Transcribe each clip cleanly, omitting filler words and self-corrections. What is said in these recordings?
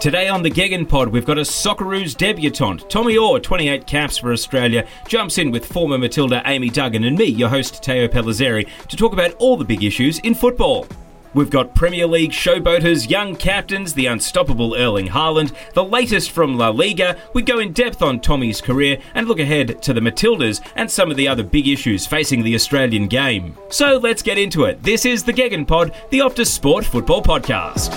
Today on the GegenPod, we've got a Socceroos debutant. Tommy Oar, 28 caps for Australia, jumps in with former Matilda Amy Duggan and me, your host Teo Pellizzeri, to talk about all the big issues in football. We've got Premier League showboaters, young captains, the unstoppable Erling Haaland, the latest from La Liga. We go in depth on Tommy's career and look ahead to the Matildas and some of the other big issues facing the Australian game. So let's get into it. This is the GegenPod, the Optus Sport football podcast.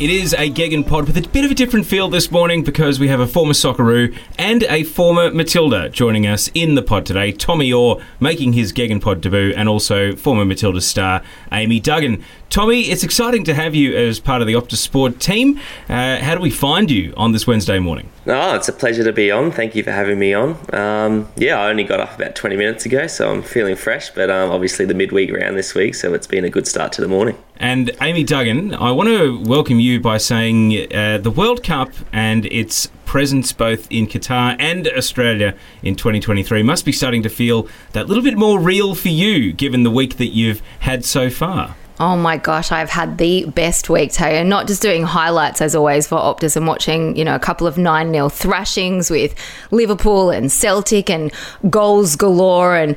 It is a GegenPod with a bit of a different feel this morning because we have a former Socceroo and a former Matilda joining us in the pod today. Tommy Oar making his GegenPod debut, and also former Matilda star Amy Duggan. Tommy, it's exciting to have you as part of the Optus Sport team. How do we find you on this Wednesday morning? Oh, it's a pleasure to be on. Thank you for having me on. I only got up about 20 minutes ago, so I'm feeling fresh, but obviously the midweek round this week, so it's been a good start to the morning. And Amy Duggan, I want to welcome you by saying the World Cup and its presence both in Qatar and Australia in 2023 must be starting to feel that little bit more real for you, given the week that you've had so far. Oh my gosh, I've had the best week, Teo. Not just doing highlights as always for Optus and watching, a couple of 9-0 thrashings with Liverpool and Celtic and goals galore and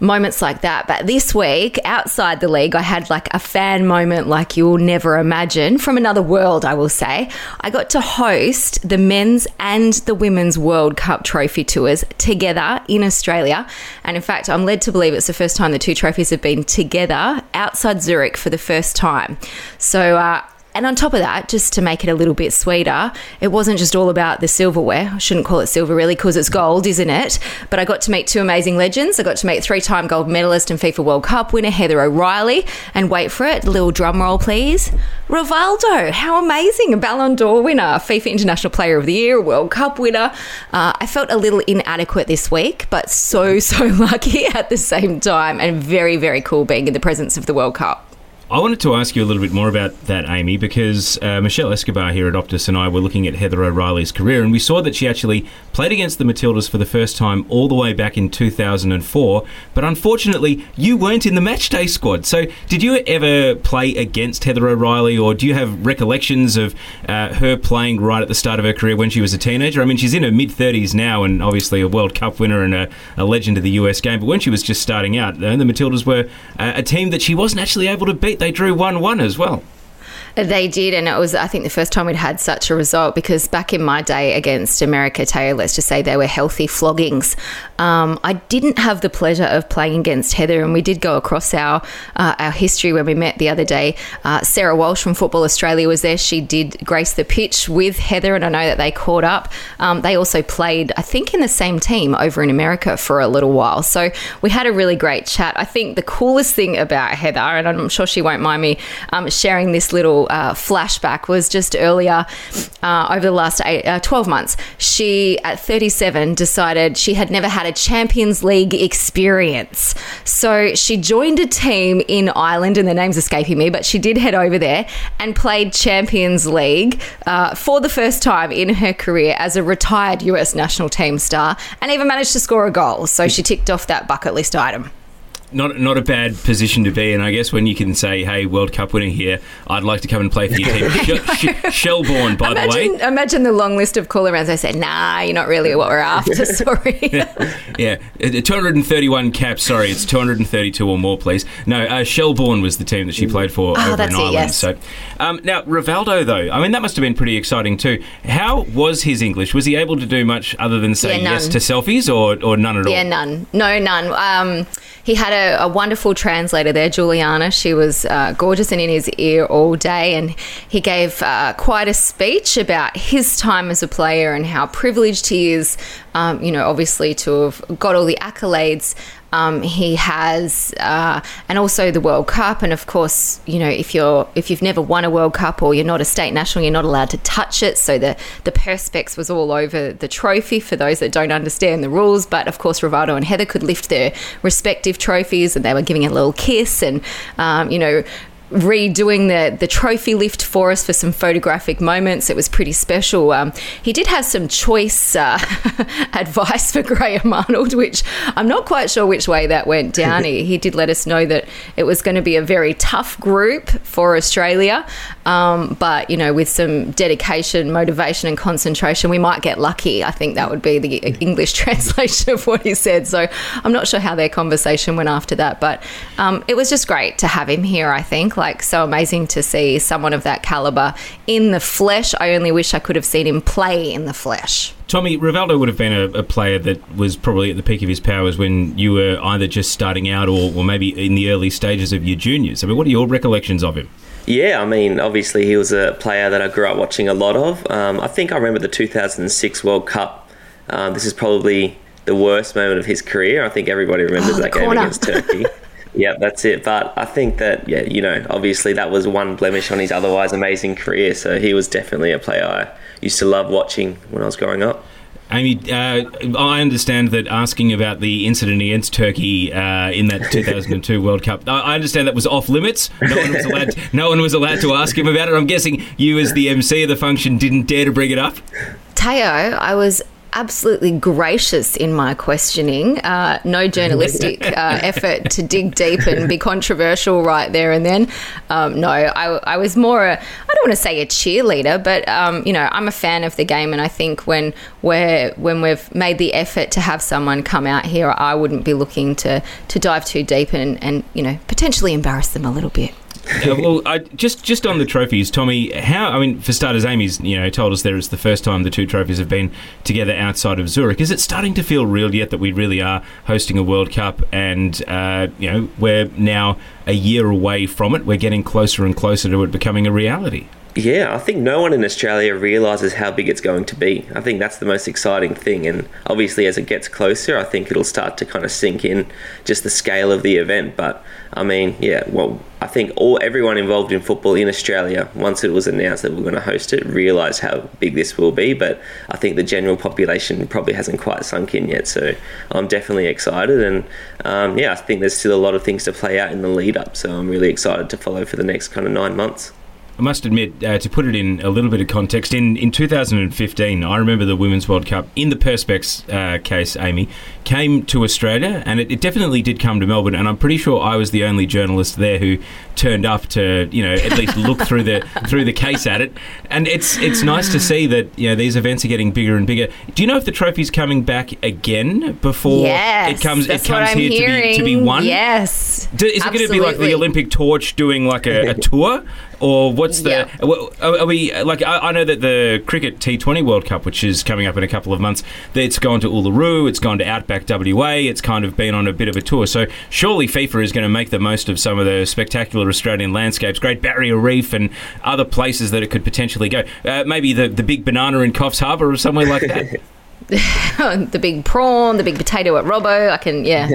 moments like that. But this week, outside the league, I had like a fan moment like you'll never imagine from another world, I will say. I got to host the men's and the women's World Cup trophy tours together in Australia. And in fact, I'm led to believe it's the first time the two trophies have been together outside Zurich for the first time. So, and on top of that, just to make it a little bit sweeter, it wasn't just all about the silverware. I shouldn't call it silver really because it's gold, isn't it? But I got to meet two amazing legends. I got to meet three-time gold medalist and FIFA World Cup winner Heather O'Reilly, and wait for it, little drum roll please, Rivaldo. How amazing, a Ballon d'Or winner, FIFA International Player of the Year, a World Cup winner. I felt a little inadequate this week, but so lucky at the same time, and very, very cool being in the presence of the World Cup. I wanted to ask you a little bit more about that, Amy, because Michelle Escobar here at Optus and I were looking at Heather O'Reilly's career, and we saw that she actually played against the Matildas for the first time all the way back in 2004, but unfortunately you weren't in the matchday squad. So did you ever play against Heather O'Reilly, or do you have recollections of her playing right at the start of her career when she was a teenager? I mean, she's in her mid-30s now and obviously a World Cup winner and a legend of the US game, but when she was just starting out, the Matildas were a team that she wasn't actually able to beat. They drew 1-1 as well. They did, and it was, I think, the first time we'd had such a result, because back in my day against America, Teo, let's just say they were healthy floggings. I didn't have the pleasure of playing against Heather, and we did go across our history when we met the other day. Sarah Walsh from Football Australia was there. She did grace the pitch with Heather, and I know that they caught up. They also played, I think, in the same team over in America for a little while. So we had a really great chat. I think the coolest thing about Heather, and I'm sure she won't mind me sharing this little flashback, was just earlier over the last 12 months, she at 37 decided she had never had a Champions League experience, so she joined a team in Ireland, and the name's escaping me, but she did head over there and played Champions League for the first time in her career as a retired US national team star, and even managed to score a goal, so she ticked off that bucket list item. Not a bad position to be in, I guess, when you can say, hey, World Cup winner here, I'd like to come and play for your team. Shelbourne, by the way. Imagine the long list of call-arounds. I said, nah, you're not really what we're after, sorry. Yeah, 231 caps, sorry, it's 232 or more, please. No, Shelbourne was the team that she played for over in Ireland. Yes. So, now, Rivaldo, though, I mean, that must have been pretty exciting too. How was his English? Was he able to do much other than say yes to selfies, or none at all? Yeah, none. No, none. He had a wonderful translator there, Juliana. She was gorgeous and in his ear all day, and he gave quite a speech about his time as a player and how privileged he is you know, obviously to have got all the accolades he has, and also the World Cup. And of course, you know, if you've never won a World Cup or you're not a state national, you're not allowed to touch it. So the perspex was all over the trophy for those that don't understand the rules. But of course, Rivaldo and Heather could lift their respective trophies, and they were giving a little kiss, and you know, redoing the trophy lift for us for some photographic moments. It was pretty special. He did have some choice advice for Graham Arnold, which I'm not quite sure which way that went down. He did let us know that it was going to be a very tough group for Australia, but, you know, with some dedication, motivation and concentration, we might get lucky. I think that would be the English translation of what he said. So I'm not sure how their conversation went after that, but it was just great to have him here, I think. Like, so amazing to see someone of that caliber in the flesh. I only wish I could have seen him play in the flesh. Tommy, Rivaldo would have been a player that was probably at the peak of his powers when you were either just starting out or maybe in the early stages of your juniors. I mean, what are your recollections of him? Yeah, I mean, obviously he was a player that I grew up watching a lot of. I think I remember the 2006 World Cup. This is probably the worst moment of his career. I think everybody remembers that game against Turkey. Yeah, that's it. But I think that, yeah, you know, obviously that was one blemish on his otherwise amazing career. So he was definitely a player I used to love watching when I was growing up. Amy, I understand that asking about the incident against Turkey in that 2002 World Cup, I understand that was off limits. No one was allowed to ask him about it. I'm guessing you, as the MC of the function, didn't dare to bring it up. Teo, I was absolutely gracious in my questioning. No journalistic effort to dig deep and be controversial right there and then. No, I was more I don't want to say a cheerleader, but you know, I'm a fan of the game, and I think when we've made the effort to have someone come out here, I wouldn't be looking to dive too deep and you know, potentially embarrass them a little bit. Well, just on the trophies, Tommy, how, I mean, for starters, Amy's, you know, told us there it's the first time the two trophies have been together outside of Zurich. Is it starting to feel real yet that we really are hosting a World Cup and, you know, we're now a year away from it? We're getting closer and closer to it becoming a reality. Yeah, I think no one in Australia realises how big it's going to be. I think that's the most exciting thing. And obviously, as it gets closer, I think it'll start to kind of sink in just the scale of the event. But, I mean, yeah, well, I think everyone involved in football in Australia, once it was announced that we're going to host it, realised how big this will be. But I think the general population probably hasn't quite sunk in yet. So I'm definitely excited. And, yeah, I think there's still a lot of things to play out in the lead up. So I'm really excited to follow for the next kind of 9 months. I must admit, to put it in a little bit of context, in 2015, I remember the Women's World Cup, in the perspex case, Amy, came to Australia, and it definitely did come to Melbourne, and I'm pretty sure I was the only journalist there who turned up to, you know, at least look through the case at it. And it's nice to see that, you know, these events are getting bigger and bigger. Do you know if the trophy's coming back again before it comes here to be won? Yes. Is it going to be like the Olympic torch doing like a tour? Or what's the... Yeah. Are we... Like, I know that the Cricket T20 World Cup, which is coming up in a couple of months, it's gone to Uluru, it's gone to Outback WA, it's kind of been on a bit of a tour. So surely FIFA is going to make the most of some of the spectacular Australian landscapes, Great Barrier Reef and other places that it could potentially go. Maybe the big banana in Coffs Harbour or somewhere like that. The big prawn, the big potato at Robbo.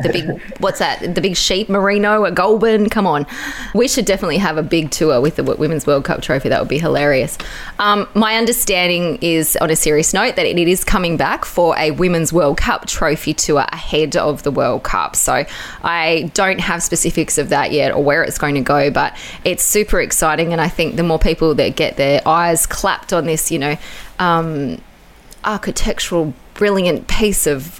The big, what's that? The big sheep merino at Goulburn. Come on. We should definitely have a big tour with the Women's World Cup trophy. That would be hilarious. My understanding is, on a serious note, that it is coming back for a Women's World Cup trophy tour ahead of the World Cup. So I don't have specifics of that yet or where it's going to go, but it's super exciting. And I think the more people that get their eyes clapped on this, you know, architectural brilliant piece of,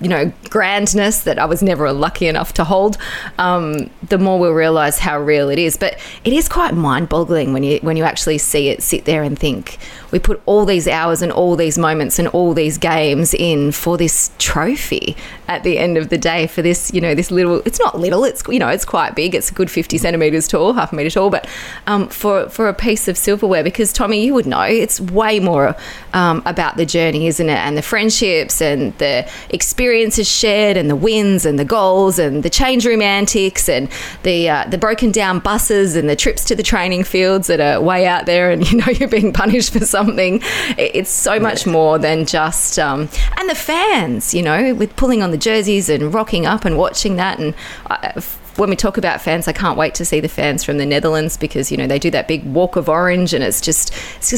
you know, grandness that I was never lucky enough to hold, the more we'll realise how real it is. But it is quite mind-boggling when you actually see it sit there and think, we put all these hours and all these moments and all these games in for this trophy at the end of the day, for this, you know, this little, it's not little, it's, you know, it's quite big, it's a good 50 centimetres tall, half a metre tall, but for a piece of silverware, because, Tommy, you would know, it's way more about the journey, isn't it, and the friendships and the experiences shared and the wins and the goals and the change room antics and the broken down buses and the trips to the training fields that are way out there and, you know, you're being punished for something something. It's so much more than just and the fans, you know, with pulling on the jerseys and rocking up and watching that. And when we talk about fans, I can't wait to see the fans from the Netherlands, because, you know, they do that big walk of orange, and it's just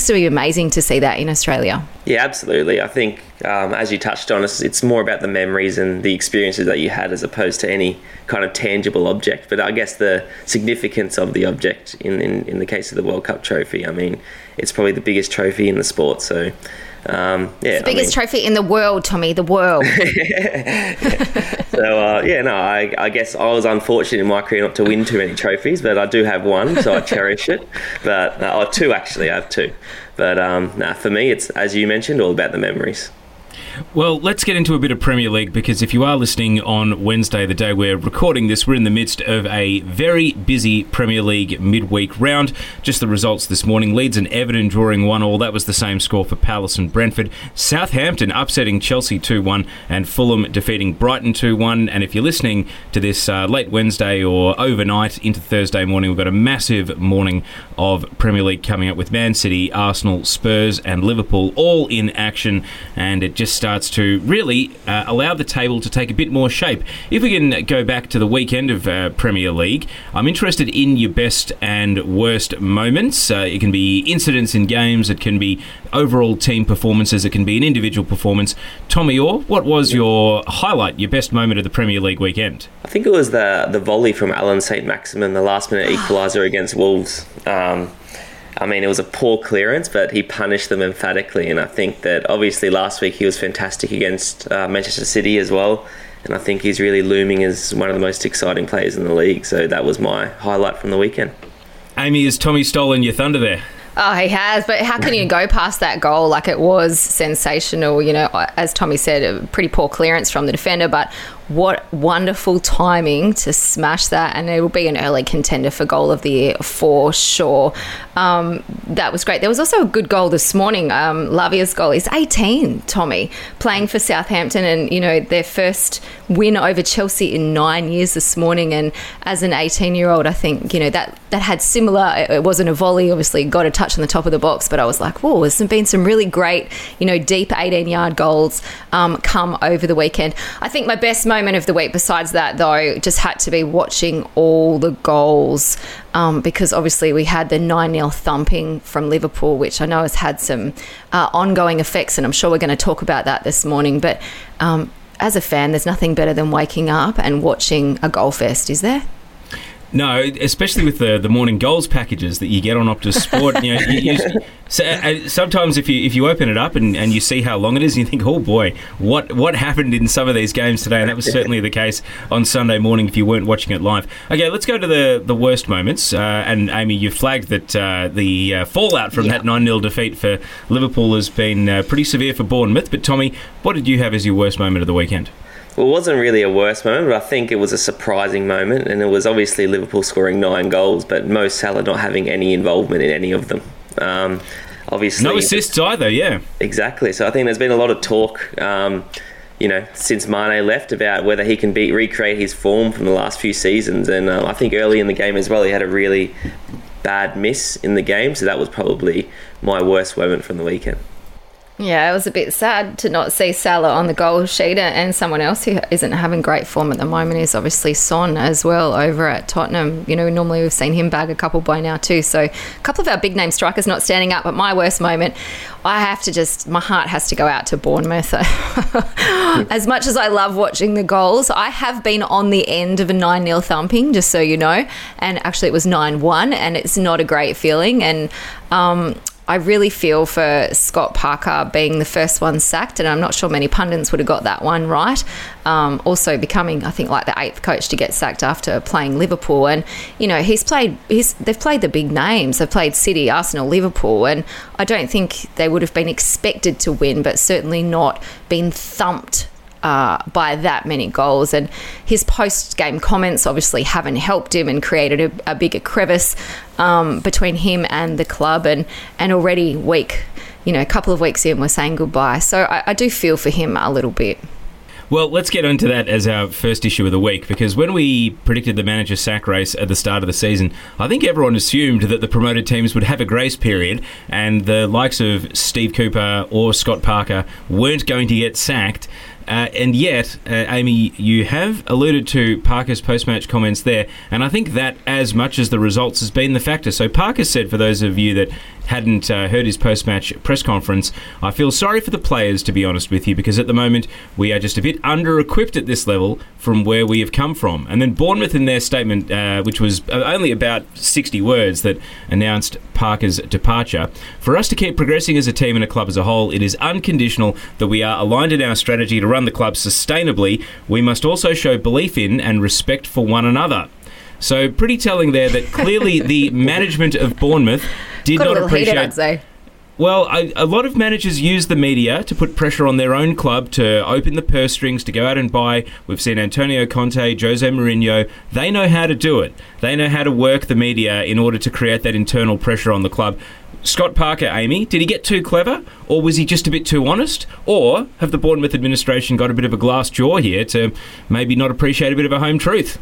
really amazing to see that in Australia. Yeah, absolutely. I think as you touched on, it's more about the memories and the experiences that you had as opposed to any kind of tangible object. But I guess the significance of the object in the case of the World Cup trophy, I mean, it's probably the biggest trophy in the sport. So it's the biggest trophy in the world, Tommy, the world. I guess I was unfortunate in my career not to win too many trophies, but I do have one, so I cherish it. But two, actually, I have two. But for me, it's, as you mentioned, all about the memories. Well, let's get into a bit of Premier League, because if you are listening on Wednesday, the day we're recording this, we're in the midst of a very busy Premier League midweek round. Just the results this morning. Leeds and Everton drawing 1-1. That was the same score for Palace and Brentford. Southampton upsetting Chelsea 2-1 and Fulham defeating Brighton 2-1. And if you're listening to this late Wednesday or overnight into Thursday morning, we've got a massive morning of Premier League coming up with Man City, Arsenal, Spurs and Liverpool all in action. And it just starts to really allow the table to take a bit more shape. If we can go back to the weekend of Premier League, I'm interested in your best and worst moments. It can be incidents in games, it can be overall team performances, it can be an individual performance. Tommy Oar, what was your highlight, your best moment of the Premier League weekend? I think it was the volley from Alan Saint-Maximin, the last-minute equaliser against Wolves. I mean, it was a poor clearance, but he punished them emphatically. And I think that obviously last week he was fantastic against Manchester City as well. And I think he's really looming as one of the most exciting players in the league. So that was my highlight from the weekend. Amy, has Tommy stolen your thunder there? Oh, he has, but how can you go past that goal? Like, it was sensational, you know, as Tommy said, a pretty poor clearance from the defender, but what wonderful timing to smash that, and it will be an early contender for goal of the year for sure. That was great. There was also a good goal this morning. Lavia's goal is 18, Tommy, playing for Southampton, and, you know, their first win over Chelsea in 9 years this morning. And as an 18-year-old, I think, you know, that had similar, it wasn't a volley, obviously got a touch on the top of the box, but I was like, whoa, there's been some really great, you know, deep 18-yard goals come over the weekend. I think my best moment of the week besides that, though, just had to be watching all the goals, because obviously we had the 9-0 thumping from Liverpool, which I know has had some ongoing effects, and I'm sure we're going to talk about that this morning. But as a fan, there's nothing better than waking up and watching a goal fest, is there? No, especially with the morning goals packages that you get on Optus Sport. You know, sometimes if you open it up and you see how long it is, you think, oh boy, what happened in some of these games today? And that was certainly the case on Sunday morning if you weren't watching it live. Okay, let's go to the worst moments. And Amy, you flagged that the fallout from that 9-0 defeat for Liverpool has been pretty severe for Bournemouth. But Tommy, what did you have as your worst moment of the weekend? Well, it wasn't really a worst moment, but I think it was a surprising moment, and it was obviously Liverpool scoring 9 goals, but Mo Salah not having any involvement in any of them. Obviously, no assists either, yeah. Exactly. So I think there's been a lot of talk, you know, since Mane left about whether he can recreate his form from the last few seasons, and I think early in the game as well, he had a really bad miss in the game, so that was probably my worst moment from the weekend. Yeah, it was a bit sad to not see Salah on the goal sheet, and someone else who isn't having great form at the moment is obviously Son as well over at Tottenham. You know, normally we've seen him bag a couple by now too. So a couple of our big name strikers not standing up. But my worst moment, I have to just, my heart has to go out to Bournemouth. As much as I love watching the goals, I have been on the end of a 9-0 thumping, just so you know. And actually it was 9-1, and it's not a great feeling. And I really feel for Scott Parker being the first one sacked, and I'm not sure many pundits would have got that one right. Also becoming, I think, like the 8th coach to get sacked after playing Liverpool. And, you know, they've played the big names. They've played City, Arsenal, Liverpool, and I don't think they would have been expected to win, but certainly not been thumped by that many goals. And his post-game comments obviously haven't helped him and created a bigger crevice between him and the club, and already week, you know, a couple of weeks in, we're saying goodbye. So I do feel for him a little bit. Well, let's get into that as our first issue of the week, because when we predicted the manager sack race at the start of the season, I think everyone assumed that the promoted teams would have a grace period and the likes of Steve Cooper or Scott Parker weren't going to get sacked. And yet, Amy, you have alluded to Parker's post-match comments there, and I think that as much as the results has been the factor. So Parker said, for those of you that hadn't heard his post-match press conference, I feel sorry for the players, to be honest with you, because at the moment we are just a bit under-equipped at this level from where we have come from. And then Bournemouth in their statement, which was only about 60 words, that announced Parker's departure. For us to keep progressing as a team and a club as a whole, it is unconditional that we are aligned in our strategy to run the club sustainably. We must also show belief in and respect for one another. So pretty telling there that clearly the management of Bournemouth did not appreciate... I'd say. Well, a lot of managers use the media to put pressure on their own club to open the purse strings, to go out and buy. We've seen Antonio Conte, Jose Mourinho. They know how to do it. They know how to work the media in order to create that internal pressure on the club. Scott Parker, Amy, did he get too clever, or was he just a bit too honest, or have the Bournemouth administration got a bit of a glass jaw here to maybe not appreciate a bit of a home truth?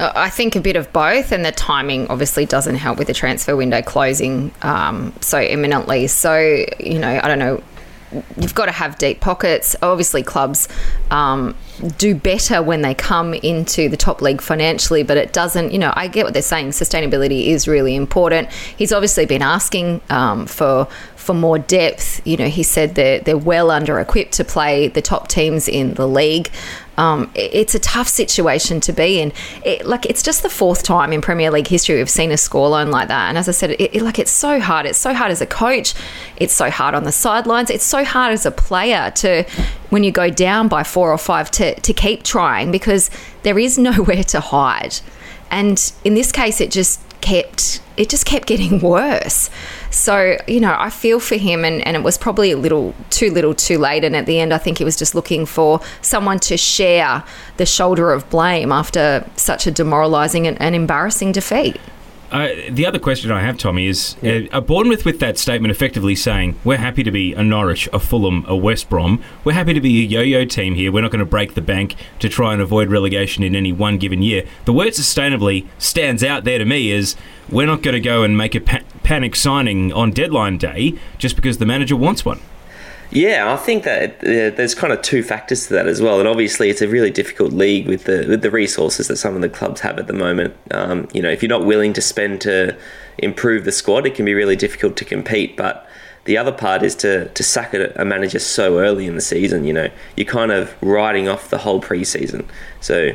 I think a bit of both, and the timing obviously doesn't help with the transfer window closing so imminently. So, you know, I don't know. You've got to have deep pockets. Obviously, clubs do better when they come into the top league financially, but it doesn't, you know, I get what they're saying. Sustainability is really important. He's obviously been asking for more depth. You know, he said they're well under-equipped to play the top teams in the league. It's a tough situation to be in. It's just the fourth time in Premier League history we've seen a scoreline like that. And as I said, it's so hard. It's so hard as a coach. It's so hard on the sidelines. It's so hard as a player to, when you go down by 4 or 5, to keep trying, because there is nowhere to hide. And in this case, it just kept getting worse. So, you know, I feel for him, and it was probably a little too late. And at the end, I think he was just looking for someone to share the shoulder of blame after such a demoralising and embarrassing defeat. The other question I have, Tommy, is are Bournemouth with that statement effectively saying, we're happy to be a Norwich, a Fulham, a West Brom. We're happy to be a yo-yo team here. We're not going to break the bank to try and avoid relegation in any one given year. The word sustainably stands out there to me as we're not going to go and make a panic signing on deadline day just because the manager wants one. Yeah, I think that there's kind of two factors to that as well, and obviously it's a really difficult league with the resources that some of the clubs have at the moment. You know, if you're not willing to spend to improve the squad, it can be really difficult to compete. But the other part is to sack a manager so early in the season. You know, you're kind of riding off the whole pre-season. So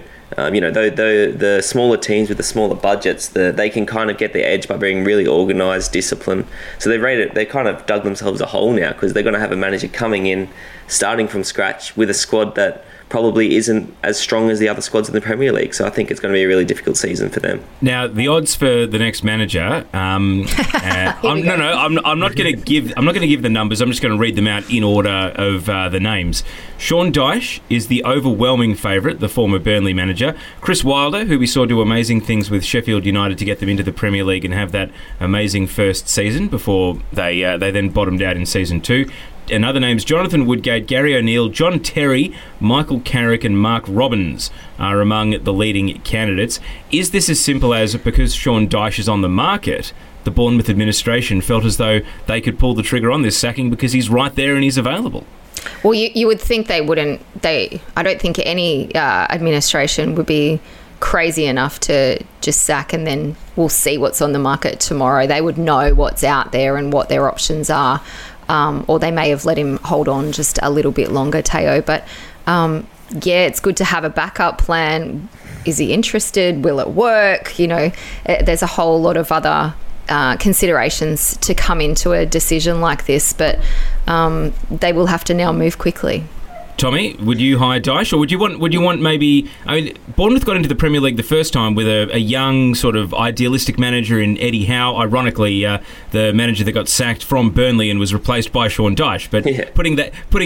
you know, the smaller teams with the smaller budgets, they can kind of get the edge by being really organised, disciplined. So they kind of dug themselves a hole now, because they're going to have a manager coming in, starting from scratch with a squad that probably isn't as strong as the other squads in the Premier League. So I think it's going to be a really difficult season for them. Now, the odds for the next manager, I'm not going to give the numbers. I'm just going to read them out in order of the names. Sean Dyche is the overwhelming favourite, the former Burnley manager. Chris Wilder, who we saw do amazing things with Sheffield United to get them into the Premier League and have that amazing first season before they then bottomed out in season 2. And other names, Jonathan Woodgate, Gary O'Neill, John Terry, Michael Carrick and Mark Robbins are among the leading candidates. Is this as simple as, because Sean Dyche is on the market, the Bournemouth administration felt as though they could pull the trigger on this sacking because he's right there and he's available? Well, you would think they wouldn't. I don't think any administration would be crazy enough to just sack and then we'll see what's on the market tomorrow. They would know what's out there and what their options are. Or they may have let him hold on just a little bit longer, Teo. But, yeah, it's good to have a backup plan. Is he interested? Will it work? You know, there's a whole lot of other considerations to come into a decision like this. But they will have to now move quickly. Tommy, would you hire Dyche, or would you want maybe... I mean, Bournemouth got into the Premier League the first time with a young sort of idealistic manager in Eddie Howe, ironically the manager that got sacked from Burnley and was replaced by Sean Dyche. But putting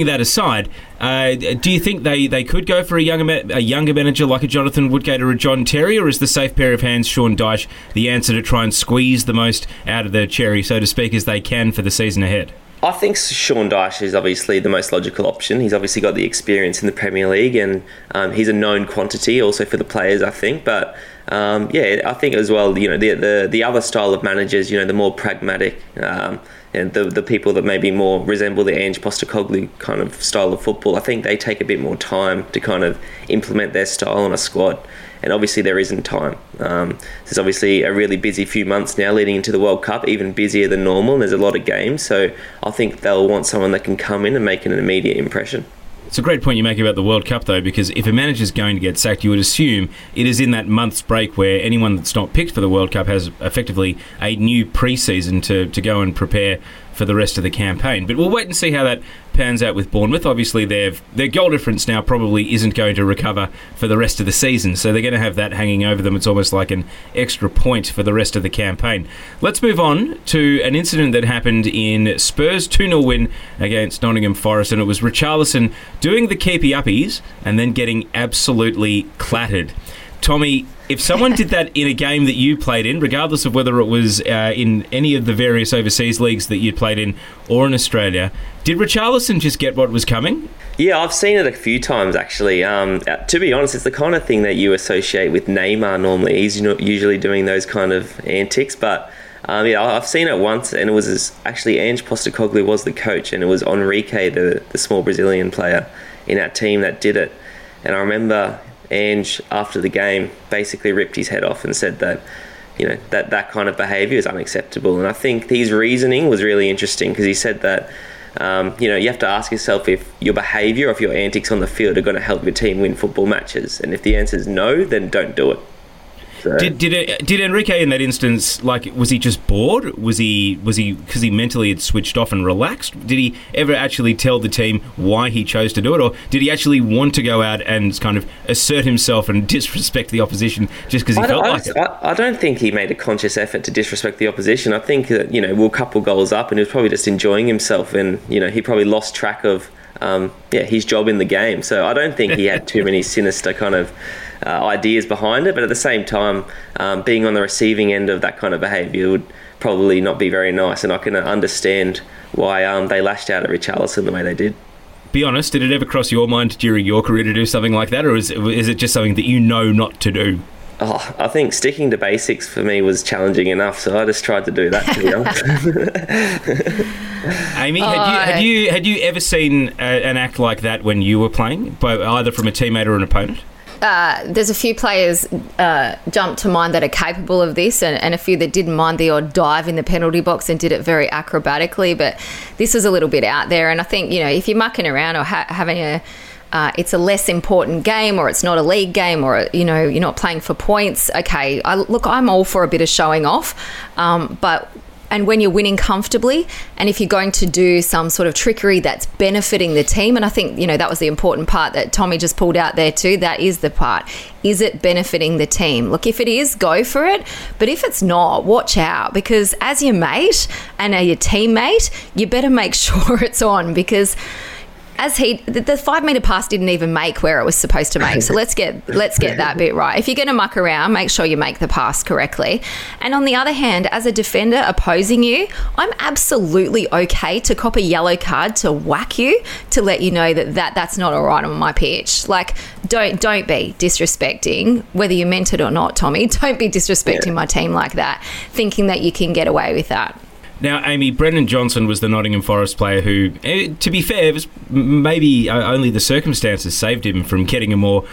that aside, do you think they could go for a younger manager like a Jonathan Woodgate or a John Terry, or is the safe pair of hands Sean Dyche the answer to try and squeeze the most out of the cherry, so to speak, as they can for the season ahead? I think Sean Dyche is obviously the most logical option. He's obviously got the experience in the Premier League, and he's a known quantity also for the players, I think. But yeah, I think as well, you know, the other style of managers, you know, the more pragmatic and the people that maybe more resemble the Ange Postecoglou kind of style of football, I think they take a bit more time to kind of implement their style on a squad. And obviously there isn't time. There's obviously a really busy few months now leading into the World Cup, even busier than normal. There's a lot of games, so I think they'll want someone that can come in and make an immediate impression. It's a great point you make about the World Cup, though, because if a manager's going to get sacked, you would assume it is in that month's break where anyone that's not picked for the World Cup has effectively a new pre-season to go and prepare for the rest of the campaign. But we'll wait and see how that pans out with Bournemouth. Obviously, their goal difference now probably isn't going to recover for the rest of the season, so they're going to have that hanging over them. It's almost like an extra point for the rest of the campaign. Let's move on to an incident that happened in Spurs' 2-0 win against Nottingham Forest, and it was Richarlison doing the keepy-uppies and then getting absolutely clattered. Tommy, if someone did that in a game that you played in, regardless of whether it was in any of the various overseas leagues that you played in or in Australia, did Richarlison just get what was coming? Yeah, I've seen it a few times, actually. To be honest, it's the kind of thing that you associate with Neymar normally. He's not usually doing those kind of antics, but... yeah, I've seen it once, and it was actually Ange Postecoglou was the coach, and it was Enrique, the small Brazilian player in that team, that did it. And I remember Ange, after the game, basically ripped his head off and said that, you know, that kind of behaviour is unacceptable. And I think his reasoning was really interesting, because he said that, you know, you have to ask yourself if your behaviour, if your antics on the field are going to help your team win football matches. And if the answer is no, then don't do it. So. Did Enrique in that instance, like, was he just bored? Was he because he mentally had switched off and relaxed? Did he ever actually tell the team why he chose to do it, or did he actually want to go out and kind of assert himself and disrespect the opposition just because he felt like it? I don't think he made a conscious effort to disrespect the opposition. I think that, you know, we were a couple goals up, and he was probably just enjoying himself, and, you know, he probably lost track of his job in the game. So I don't think he had too many sinister kind of ideas behind it, but at the same time, being on the receiving end of that kind of behaviour would probably not be very nice, and I can understand why they lashed out at Richarlison the way they did. Be honest, did it ever cross your mind during your career to do something like that, or is it just something that you know not to do? Oh, I think sticking to basics for me was challenging enough, so I just tried to do that, to be honest. Amy, had you ever seen an act like that when you were playing, either from a teammate or an opponent? There's a few players jump to mind that are capable of this, and a few that didn't mind the odd dive in the penalty box and did it very acrobatically, but this was a little bit out there. And I think, you know, if you're mucking around or having a it's a less important game, or it's not a league game, or, you know, you're not playing for points, okay, I'm all for a bit of showing off, And when you're winning comfortably, and if you're going to do some sort of trickery that's benefiting the team, and I think, you know, that was the important part that Tommy just pulled out there too, that is the part. Is it benefiting the team? Look, if it is, go for it. But if it's not, watch out, because as your mate and as your teammate, you better make sure it's on, because... as the 5 metre pass didn't even make where it was supposed to make. So let's get that bit right. If you're going to muck around, make sure you make the pass correctly. And on the other hand, as a defender opposing you, I'm absolutely okay to cop a yellow card to whack you, to let you know that's not all right on my pitch. Like, don't be disrespecting, whether you meant it or not, Tommy. Don't be disrespecting my team like that, thinking that you can get away with that. Now, Amy, Brendan Johnson was the Nottingham Forest player who, to be fair, was maybe only the circumstances saved him from getting a more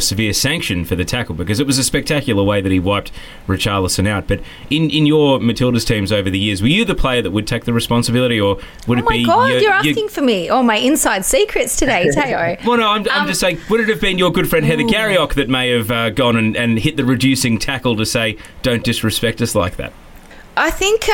severe sanction for the tackle, because it was a spectacular way that he wiped Richarlison out. But in your Matildas teams over the years, were you the player that would take the responsibility, or would it be... Oh, my God, you're asking for me. Oh, my inside secrets today, Teo. Well, no, I'm just saying, would it have been your good friend Heather Garriock that may have gone and hit the reducing tackle to say, don't disrespect us like that? I think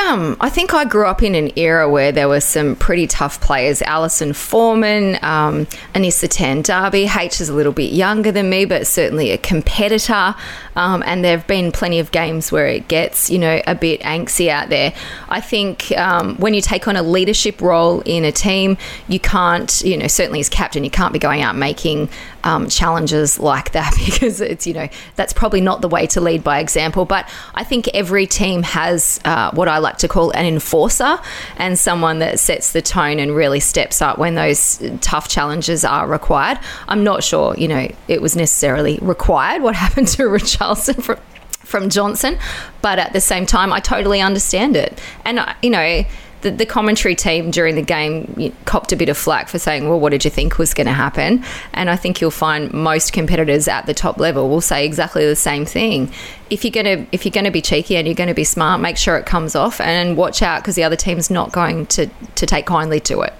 I grew up in an era where there were some pretty tough players. Alison Foreman, Anissa Tan Darby. H is a little bit younger than me, but certainly a competitor. And there have been plenty of games where it gets, you know, a bit angsty out there. I think when you take on a leadership role in a team, you can't, you know, certainly as captain, you can't be going out making challenges like that, because it's, you know, that's probably not the way to lead by example. But I think every team has what I like to call an enforcer, and someone that sets the tone and really steps up when those tough challenges are required. I'm not sure, you know, it was necessarily required what happened to Richarlison from Johnson, but at the same time, I totally understand it. And, you know, the commentary team during the game copped a bit of flack for saying, well, what did you think was going to happen? And I think you'll find most competitors at the top level will say exactly the same thing. If you're going to be cheeky and you're going to be smart, make sure it comes off, and watch out, because the other team's not going to take kindly to it.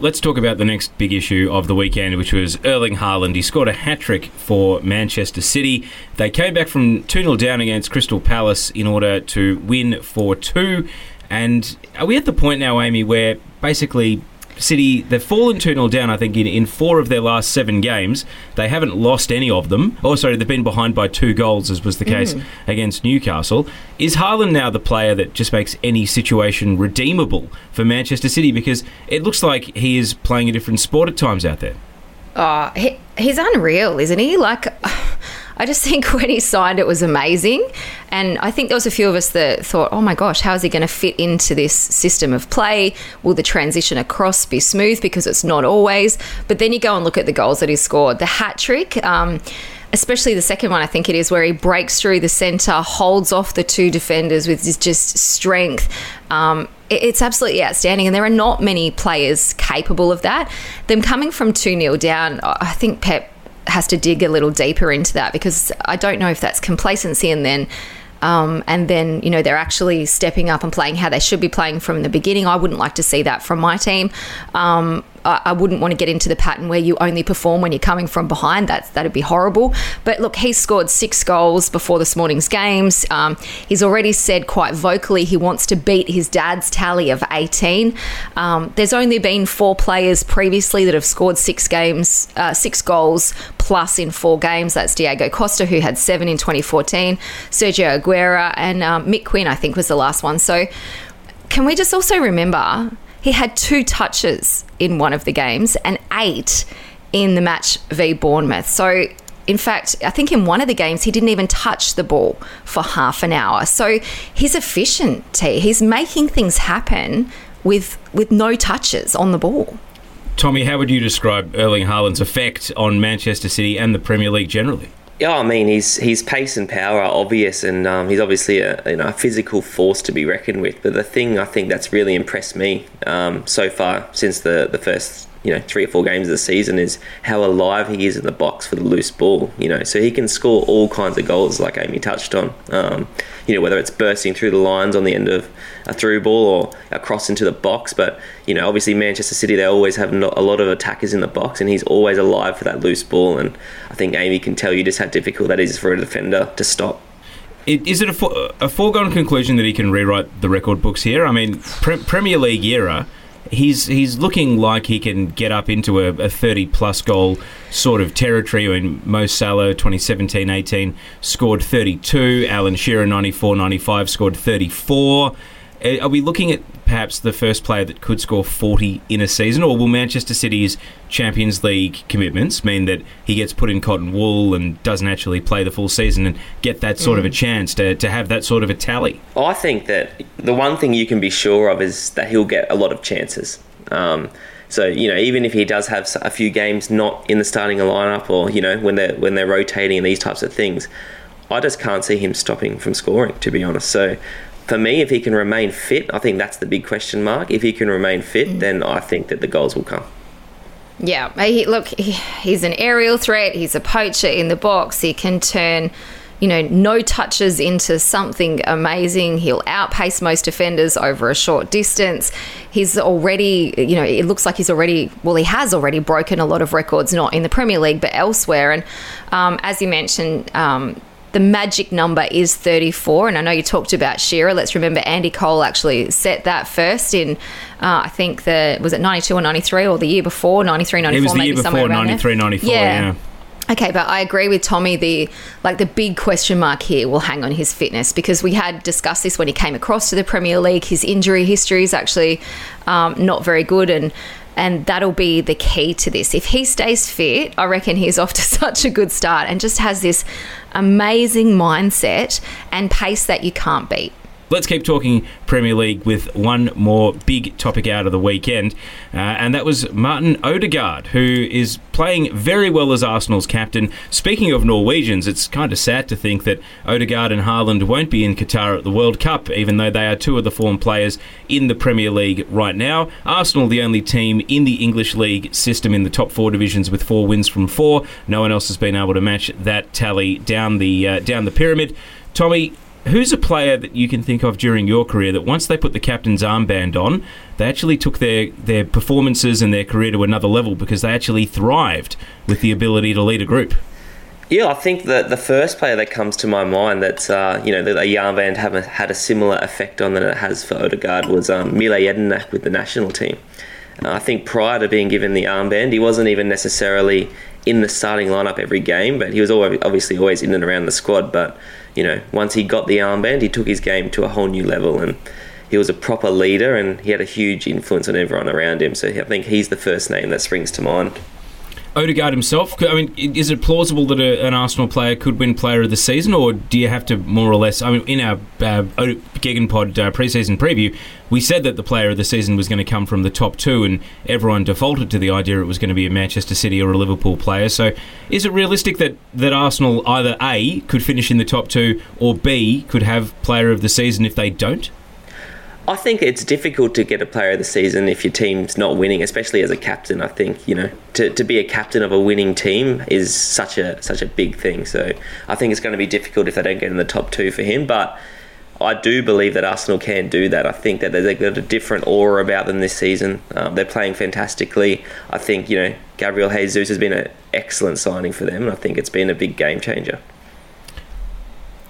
Let's talk about the next big issue of the weekend, which was Erling Haaland. He scored a hat-trick for Manchester City. They came back from 2-0 down against Crystal Palace in order to win 4-2. And are we at the point now, Amy, where basically City, they've fallen 2-0 down, I think, in four of their last seven games. They haven't lost any of them. Oh, sorry, they've been behind by 2 goals, as was the case against Newcastle. Is Haaland now the player that just makes any situation redeemable for Manchester City? Because it looks like he is playing a different sport at times out there. He's unreal, isn't he? Like, I just think when he signed, it was amazing. And I think there was a few of us that thought, oh my gosh, how is he going to fit into this system of play? Will the transition across be smooth? Because it's not always. But then you go and look at the goals that he scored. The hat-trick, especially the second one, I think it is, where he breaks through the centre, holds off the 2 defenders with his just strength. It's absolutely outstanding, and there are not many players capable of that. Them coming from 2-0 down, I think Pep has to dig a little deeper into that, because I don't know if that's complacency and then you know, they're actually stepping up and playing how they should be playing from the beginning. I wouldn't like to see that from my team. I wouldn't want to get into the pattern where you only perform when you're coming from behind. That'd be horrible. But look, he scored 6 goals before this morning's games. He's already said quite vocally he wants to beat his dad's tally of 18. There's only been 4 players previously that have scored 6 goals plus in 4 games. That's Diego Costa, who had 7 in 2014, Sergio Aguero, and Mick Quinn, I think, was the last one. So can we just also remember, he had 2 touches in one of the games and 8 in the match v Bournemouth. So, in fact, I think in one of the games, he didn't even touch the ball for half an hour. So he's efficient. He's making things happen with no touches on the ball. Tommy, how would you describe Erling Haaland's effect on Manchester City and the Premier League generally? Yeah, I mean, his pace and power are obvious, and he's obviously a physical force to be reckoned with. But the thing I think that's really impressed me so far since the first 3 or 4 games of the season is how alive he is in the box for the loose ball. You know, so he can score all kinds of goals, like Amy touched on. Whether it's bursting through the lines on the end of a through ball or a cross into the box. But obviously Manchester City, they always have a lot of attackers in the box, and he's always alive for that loose ball. And I think Amy can tell you just how difficult that is for a defender to stop. Is it a foregone conclusion that he can rewrite the record books here? I mean, Premier League era, he's looking like he can get up into a 30-plus goal sort of territory. When Mo Salah, 2017-18, scored 32. Alan Shearer, 94-95, scored 34. Are we looking at perhaps the first player that could score 40 in a season, or will Manchester City's Champions League commitments mean that he gets put in cotton wool and doesn't actually play the full season and get that sort of a chance to have that sort of a tally? I think that the one thing you can be sure of is that he'll get a lot of chances. So, even if he does have a few games not in the starting lineup, or, when they're rotating and these types of things, I just can't see him stopping from scoring, to be honest. So, for me, if he can remain fit, I think that's the big question mark. If he can remain fit, then I think that the goals will come. Yeah. He's an aerial threat. He's a poacher in the box. He can turn, no touches into something amazing. He'll outpace most defenders over a short distance. He's already, it looks like he has already broken a lot of records, not in the Premier League, but elsewhere. And as you mentioned, the magic number is 34, and I know you talked about Shearer. Let's remember Andy Cole actually set that first in, I think, was it 92 or 93, or the year before, 93, 94? It was the year before, 93, 94, yeah. Okay, but I agree with Tommy, the big question mark here will hang on his fitness, because we had discussed this when he came across to the Premier League. His injury history is actually not very good, and And that'll be the key to this. If he stays fit, I reckon he's off to such a good start and just has this amazing mindset and pace that you can't beat. Let's keep talking Premier League with one more big topic out of the weekend, and that was Martin Odegaard, who is playing very well as Arsenal's captain. Speaking of Norwegians, it's kind of sad to think that Odegaard and Haaland won't be in Qatar at the World Cup, even though they are two of the form players in the Premier League right now. Arsenal, the only team in the English League system in the top four divisions with 4 wins from 4. No one else has been able to match that tally down the pyramid. Tommy, who's a player that you can think of during your career that once they put the captain's armband on, they actually took their performances and their career to another level because they actually thrived with the ability to lead a group? Yeah, I think that the first player that comes to my mind that's, that a armband had a similar effect on than it has for Odegaard was Mile Jedinak with the national team. I think prior to being given the armband, he wasn't even necessarily in the starting lineup every game, but he was obviously always in and around the squad. But once he got the armband, he took his game to a whole new level, and he was a proper leader, and he had a huge influence on everyone around him. So I think he's the first name that springs to mind. Odegaard himself, I mean, is it plausible that an Arsenal player could win Player of the Season, or do you have to more or less? I mean, in our GegenPod pre-season preview, we said that the Player of the Season was going to come from the top two, and everyone defaulted to the idea it was going to be a Manchester City or a Liverpool player. So is it realistic that Arsenal either A, could finish in the top two, or B, could have Player of the Season if they don't? I think it's difficult to get a player of the season if your team's not winning, especially as a captain. I think, to be a captain of a winning team is such a big thing. So I think it's going to be difficult if they don't get in the top two for him. But I do believe that Arsenal can do that. I think that they've got a different aura about them this season. They're playing fantastically. I think, Gabriel Jesus has been an excellent signing for them, and I think it's been a big game changer.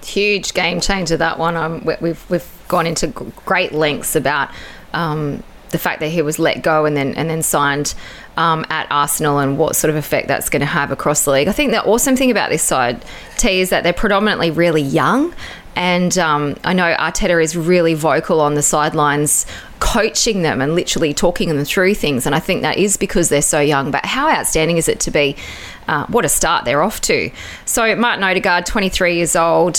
Huge game changer, that one. We've gone into great lengths about the fact that he was let go and then signed at Arsenal and what sort of effect that's going to have across the league. I think the awesome thing about this side, T, is that they're predominantly really young, and I know Arteta is really vocal on the sidelines coaching them and literally talking them through things, and I think that is because they're so young. But how outstanding is it to be what a start they're off to. So Martin Odegaard, 23 years old,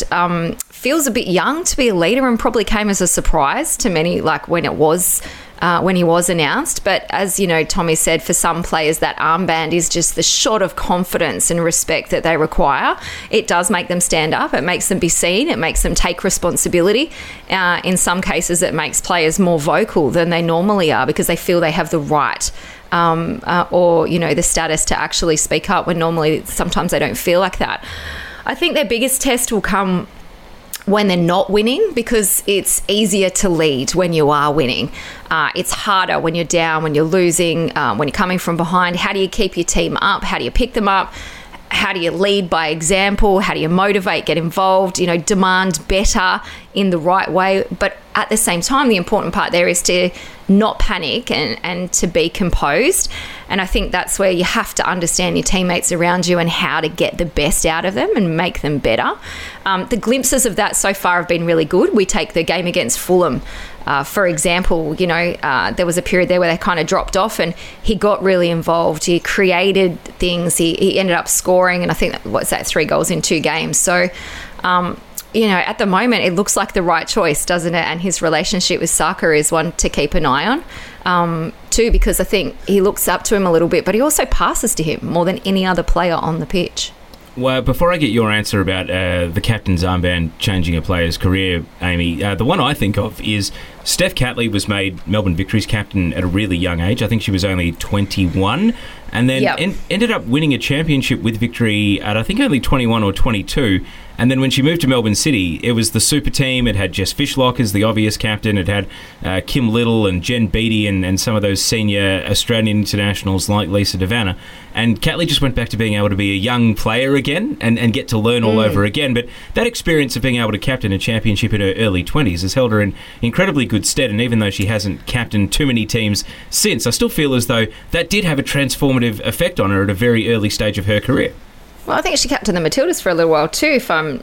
feels a bit young to be a leader and probably came as a surprise to many, like when he was announced. But as Tommy said, for some players, that armband is just the shot of confidence and respect that they require. It does make them stand up. It makes them be seen. It makes them take responsibility. In some cases, it makes players more vocal than they normally are because they feel they have the right or the status to actually speak up when normally sometimes they don't feel like that. I think their biggest test will come when they're not winning, because it's easier to lead when you are winning. It's harder when you're down, when you're losing, when you're coming from behind. How do you keep your team up? How do you pick them up? How do you lead by example? How do you motivate, get involved, demand better in the right way? But at the same time, the important part there is to not panic and to be composed. And I think that's where you have to understand your teammates around you and how to get the best out of them and make them better. The glimpses of that so far have been really good. We take the game against Fulham, for example. There was a period there where they kind of dropped off and he got really involved. He created things. He ended up scoring, and I think, 3 goals in 2 games. So, at the moment, it looks like the right choice, doesn't it? And his relationship with Saka is one to keep an eye on, too, because I think he looks up to him a little bit, but he also passes to him more than any other player on the pitch. Well, before I get your answer about the captain's armband changing a player's career, Amy, the one I think of is Steph Catley was made Melbourne Victory's captain at a really young age. I think she was only 21, and then ended up winning a championship with Victory at, I think, only 21 or 22. And then when she moved to Melbourne City, it was the super team. It had Jess Fishlock as the obvious captain. It had Kim Little and Jen Beattie and some of those senior Australian internationals like Lisa Devanna. And Catley just went back to being able to be a young player again and get to learn all over again. But that experience of being able to captain a championship in her early 20s has held her in incredibly good stead. And even though she hasn't captained too many teams since, I still feel as though that did have a transformative effect on her at a very early stage of her career. Well, I think she captained the Matildas for a little while too, if I'm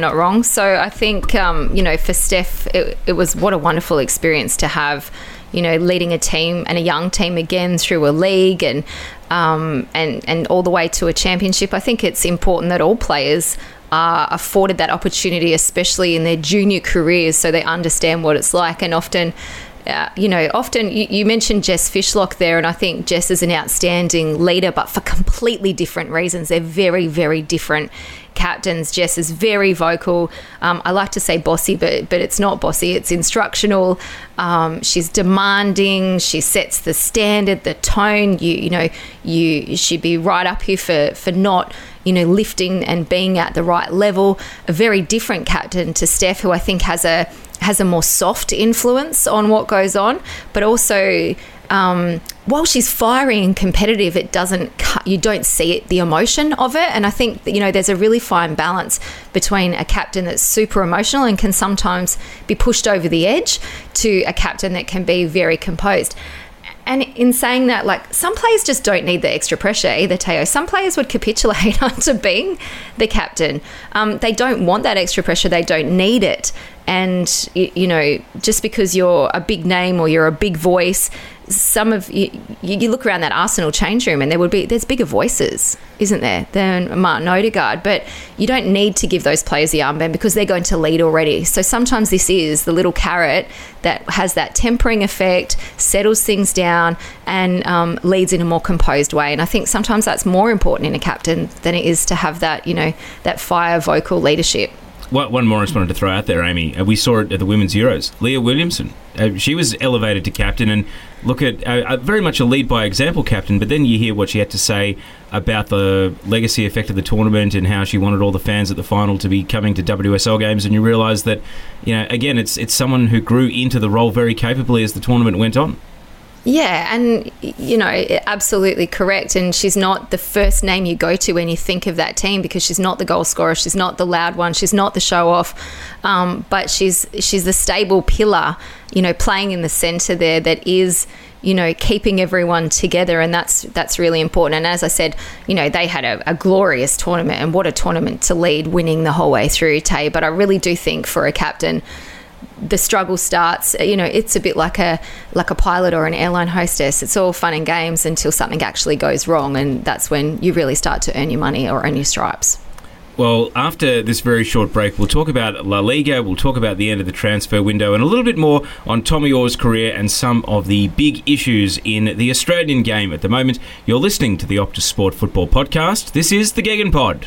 not wrong. So I think, for Steph, it was what a wonderful experience to have, you know, leading a team and a young team again through a league and all the way to a championship. I think it's important that all players are afforded that opportunity, especially in their junior careers, so they understand what it's like. And often you mentioned Jess Fishlock there, and I think Jess is an outstanding leader, but for completely different reasons. They're very, very different captains. Jess is very vocal. I like to say bossy, but it's not bossy. It's instructional. She's demanding. She sets the standard, the tone. You she'd be right up here for not, you know, lifting and being at the right level. A very different captain to Steph, who I think has a more soft influence on what goes on, but also while she's fiery and competitive, it doesn't you don't see it, the emotion of it. And I think, you know, there's a really fine balance between a captain that's super emotional and can sometimes be pushed over the edge to a captain that can be very composed. And in saying that, like, some players just don't need the extra pressure either, Teo. Some players would capitulate onto being the captain. They don't want that extra pressure. They don't need it. And, you know, just because you're a big name or you're a big voice, some of you look around that Arsenal change room and there's bigger voices, isn't there, than Martin Odegaard. But you don't need to give those players the armband because they're going to lead already. So sometimes this is the little carrot that has that tempering effect, settles things down and leads in a more composed way. And I think sometimes that's more important in a captain than it is to have that, you know, that fire vocal leadership. One more I just wanted to throw out there, Amy. We saw it at the Women's Euros. Leah Williamson, she was elevated to captain, and look at very much a lead by example captain, but then you hear what she had to say about the legacy effect of the tournament and how she wanted all the fans at the final to be coming to WSL games, and you realise that, you know, again, it's someone who grew into the role very capably as the tournament went on. Yeah, and, you know, absolutely correct. And she's not the first name you go to when you think of that team, because she's not the goal scorer, she's not the loud one, she's not the show-off, but she's the stable pillar, you know, playing in the centre there that is, you know, keeping everyone together, and that's really important. And as I said, you know, they had a glorious tournament, and what a tournament to lead, winning the whole way through, Tay. But I really do think for a captain, the struggle starts, you know, it's a bit like a pilot or an airline hostess. It's all fun and games until something actually goes wrong, and that's when you really start to earn your money or earn your stripes. Well, after this very short break, we'll talk about La Liga, we'll talk about the end of the transfer window, and a little bit more on Tommy Oar's career and some of the big issues in the Australian game at the moment. You're listening to the Optus Sport Football Podcast. This is the GegenPod.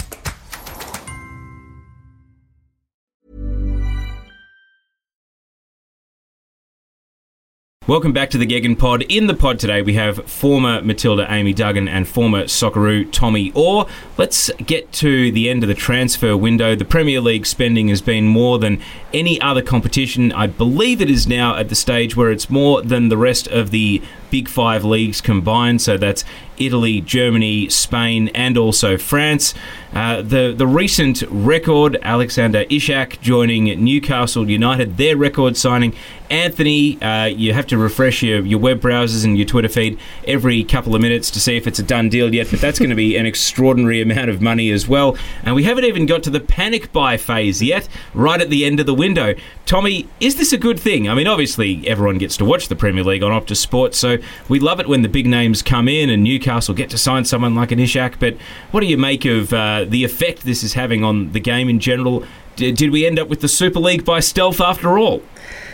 Welcome back to the GegenPod. In the pod today, we have former Matilda Amy Duggan and former Socceroo Tommy Oar. Let's get to the end of the transfer window. The Premier League spending has been more than any other competition. I believe it is now at the stage where it's more than the rest of the Big Five leagues combined. So that's Italy, Germany, Spain, and also France. The recent record, Alexander Isak joining Newcastle United, their record signing. Anthony, you have to refresh your web browsers and your Twitter feed every couple of minutes to see if it's a done deal yet, but that's going to be an extraordinary amount of money as well. And we haven't even got to the panic buy phase yet, right at the end of the window. Tommy, is this a good thing? I mean, obviously, everyone gets to watch the Premier League on Optus Sport, so we love it when the big names come in and Newcastle get to sign someone like an Isak, but what do you make of the effect this is having on the game in general? Did we end up with the Super League by stealth after all?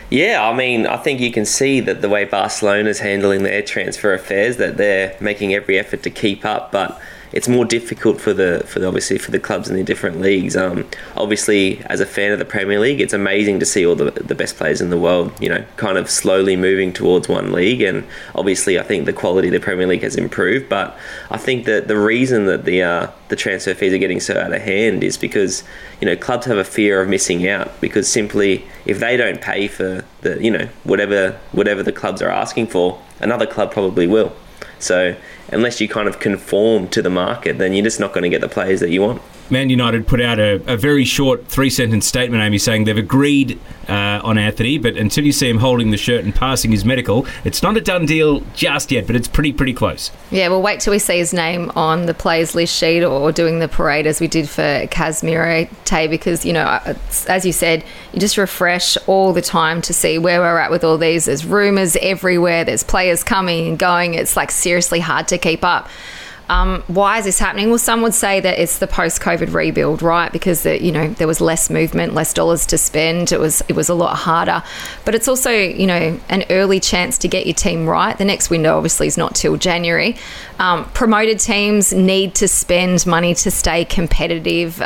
Yeah, I mean, I think you can see that the way Barcelona's handling their transfer affairs, that they're making every effort to keep up, but it's more difficult for the clubs in the different leagues. Obviously, as a fan of the Premier League, it's amazing to see all the best players in the world, you know, kind of slowly moving towards one league. And obviously, I think the quality of the Premier League has improved. But I think that the reason that the transfer fees are getting so out of hand is because, you know, clubs have a fear of missing out, because simply if they don't pay for the, you know, whatever the clubs are asking for, another club probably will. So unless you kind of conform to the market, then you're just not going to get the players that you want. Man United put out a very short 3-sentence statement, Amy, saying they've agreed on Anthony, but until you see him holding the shirt and passing his medical, it's not a done deal just yet, but it's pretty close. Yeah, we'll wait till we see his name on the players list sheet or doing the parade as we did for Casemiro, Tay, because, you know, as you said, you just refresh all the time to see where we're at with all these. There's rumours everywhere. There's players coming and going. It's, like, seriously hard to keep up. Why is this happening? Well, some would say that it's the post-COVID rebuild, right? Because there was less movement, less dollars to spend. It was a lot harder, but it's also, you know, an early chance to get your team right. The next window obviously is not till January. Promoted teams need to spend money to stay competitive.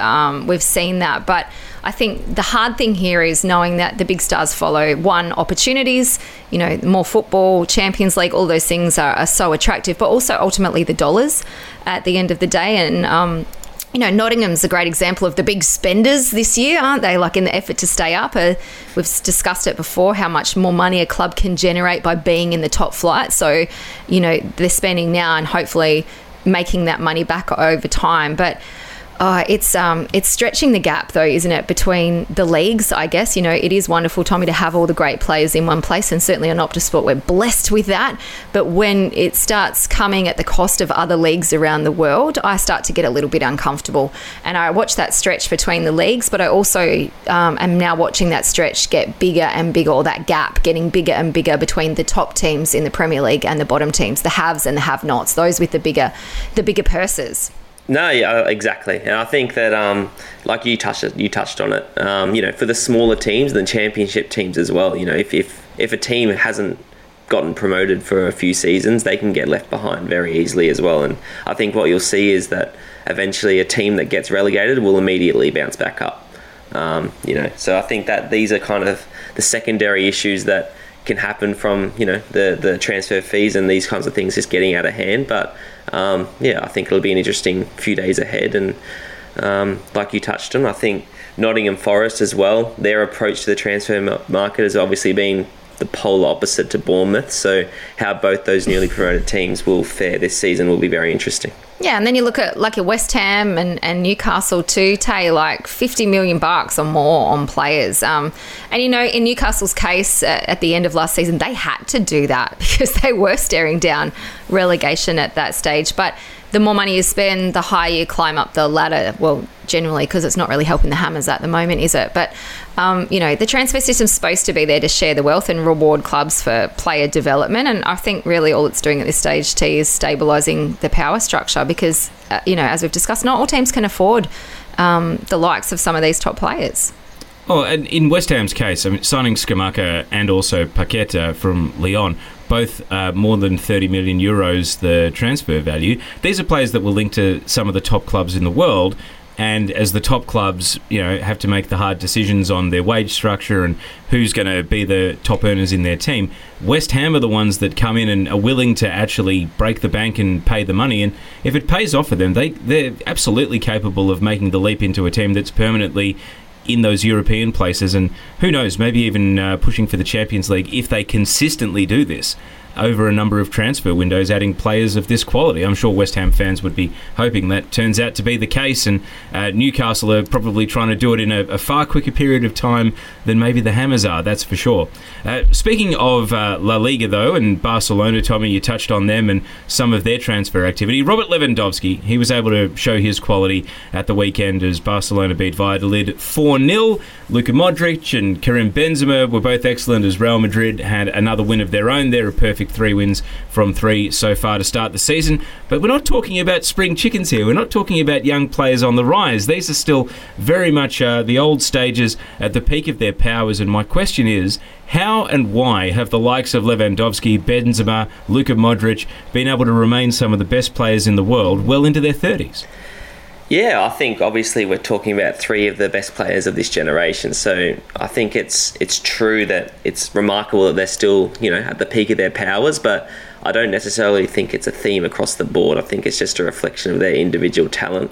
We've seen that, but I think the hard thing here is knowing that the big stars follow, one, opportunities, you know, more football, Champions League, all those things are so attractive, but also ultimately the dollars at the end of the day. And, you know, Nottingham's a great example of the big spenders this year, aren't they? Like, in the effort to stay up, we've discussed it before, how much more money a club can generate by being in the top flight. So, you know, they're spending now and hopefully making that money back over time. But it's stretching the gap, though, isn't it, between the leagues, I guess. You know, it is wonderful, Tommy, to have all the great players in one place, and certainly on Optus Sport we're blessed with that. But when it starts coming at the cost of other leagues around the world, I start to get a little bit uncomfortable. And I watch that stretch between the leagues, but I also am now watching that stretch get bigger and bigger, or that gap getting bigger and bigger between the top teams in the Premier League and the bottom teams, the haves and the have-nots, those with the bigger purses. No, yeah, exactly. And I think that, like you touched on it, you know, for the smaller teams and the championship teams as well, you know, if a team hasn't gotten promoted for a few seasons, they can get left behind very easily as well. And I think what you'll see is that eventually a team that gets relegated will immediately bounce back up, you know. So I think that these are kind of the secondary issues that can happen from, you know, the transfer fees and these kinds of things just getting out of hand. But I think it'll be an interesting few days ahead. And like you touched on, I think Nottingham Forest as well, their approach to the transfer market has obviously been the polar opposite to Bournemouth. So how both those newly promoted teams will fare this season will be very interesting. Yeah, and then you look at like your West Ham and Newcastle too, Tay, like $50 million or more on players. And, you know, in Newcastle's case at the end of last season, they had to do that because they were staring down relegation at that stage. But the more money you spend, the higher you climb up the ladder. Well, generally, because it's not really helping the Hammers at the moment, is it? But, you know, the transfer system's supposed to be there to share the wealth and reward clubs for player development. And I think really all it's doing at this stage, T, is stabilising the power structure because, you know, as we've discussed, not all teams can afford the likes of some of these top players. Oh, and in West Ham's case, I mean, signing Scamacca and also Paqueta from Lyon, both more than €30 million, the transfer value. These are players that were linked to some of the top clubs in the world. And as the top clubs, you know, have to make the hard decisions on their wage structure and who's going to be the top earners in their team, West Ham are the ones that come in and are willing to actually break the bank and pay the money. And if it pays off for them, they're absolutely capable of making the leap into a team that's permanently in those European places, and who knows, maybe even pushing for the Champions League if they consistently do this over a number of transfer windows, adding players of this quality. I'm sure West Ham fans would be hoping that turns out to be the case, and Newcastle are probably trying to do it in a far quicker period of time than maybe the Hammers are, that's for sure. Speaking of La Liga, though, and Barcelona, Tommy, you touched on them and some of their transfer activity. Robert Lewandowski, he was able to show his quality at the weekend as Barcelona beat Valladolid 4-0. Luka Modric and Karim Benzema were both excellent as Real Madrid had another win of their own. They're a perfect terrific 3 wins from 3 so far to start the season. But we're not talking about spring chickens here. We're not talking about young players on the rise. These are still very much the old stages at the peak of their powers. And my question is, how and why have the likes of Lewandowski, Benzema, Luka Modric been able to remain some of the best players in the world well into their 30s? Yeah, I think obviously we're talking about 3 of the best players of this generation. So I think it's true that it's remarkable that they're still, you know, at the peak of their powers, but I don't necessarily think it's a theme across the board. I think it's just a reflection of their individual talent.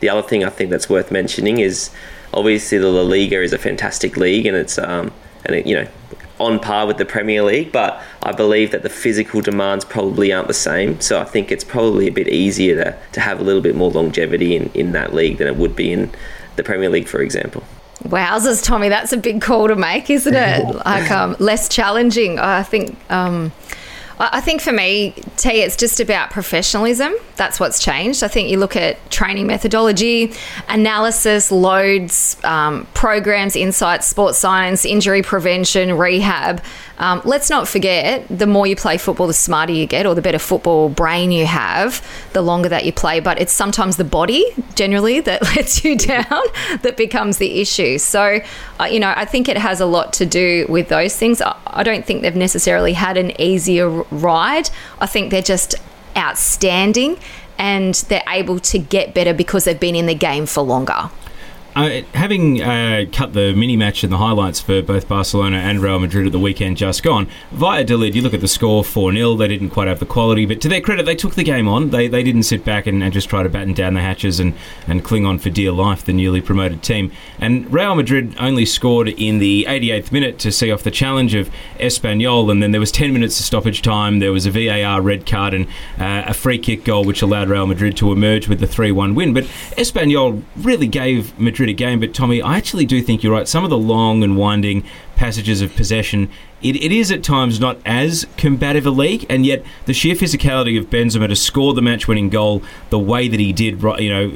The other thing I think that's worth mentioning is obviously the La Liga is a fantastic league, and it's on par with the Premier League, but I believe that the physical demands probably aren't the same. So I think it's probably a bit easier to have a little bit more longevity in that league than it would be in the Premier League, for example. Wowzers, Tommy, that's a big call to make, isn't it? Like less challenging. I think for me, T, it's just about professionalism. That's what's changed. I think you look at training methodology, analysis, loads, programs, insights, sports science, injury prevention, rehab. Let's not forget, the more you play football, the smarter you get, or the better football brain you have, the longer that you play. But it's sometimes the body, generally, that lets you down that becomes the issue. So, I think it has a lot to do with those things. I don't think they've necessarily had an easier ride. I think they're just outstanding, and they're able to get better because they've been in the game for longer. Having cut the mini-match and the highlights for both Barcelona and Real Madrid at the weekend just gone, Valladolid, you look at the score, 4-0, they didn't quite have the quality, but to their credit, they took the game on. They didn't sit back and just try to batten down the hatches and cling on for dear life, the newly promoted team. And Real Madrid only scored in the 88th minute to see off the challenge of Espanyol, and then there was 10 minutes of stoppage time, there was a VAR red card and a free-kick goal, which allowed Real Madrid to emerge with the 3-1 win. But Espanyol really gave Madrid a game, but Tommy, I actually do think you're right. Some of the long and winding passages of possession, it is at times not as combative a league, and yet the sheer physicality of Benzema to score the match-winning goal the way that he did,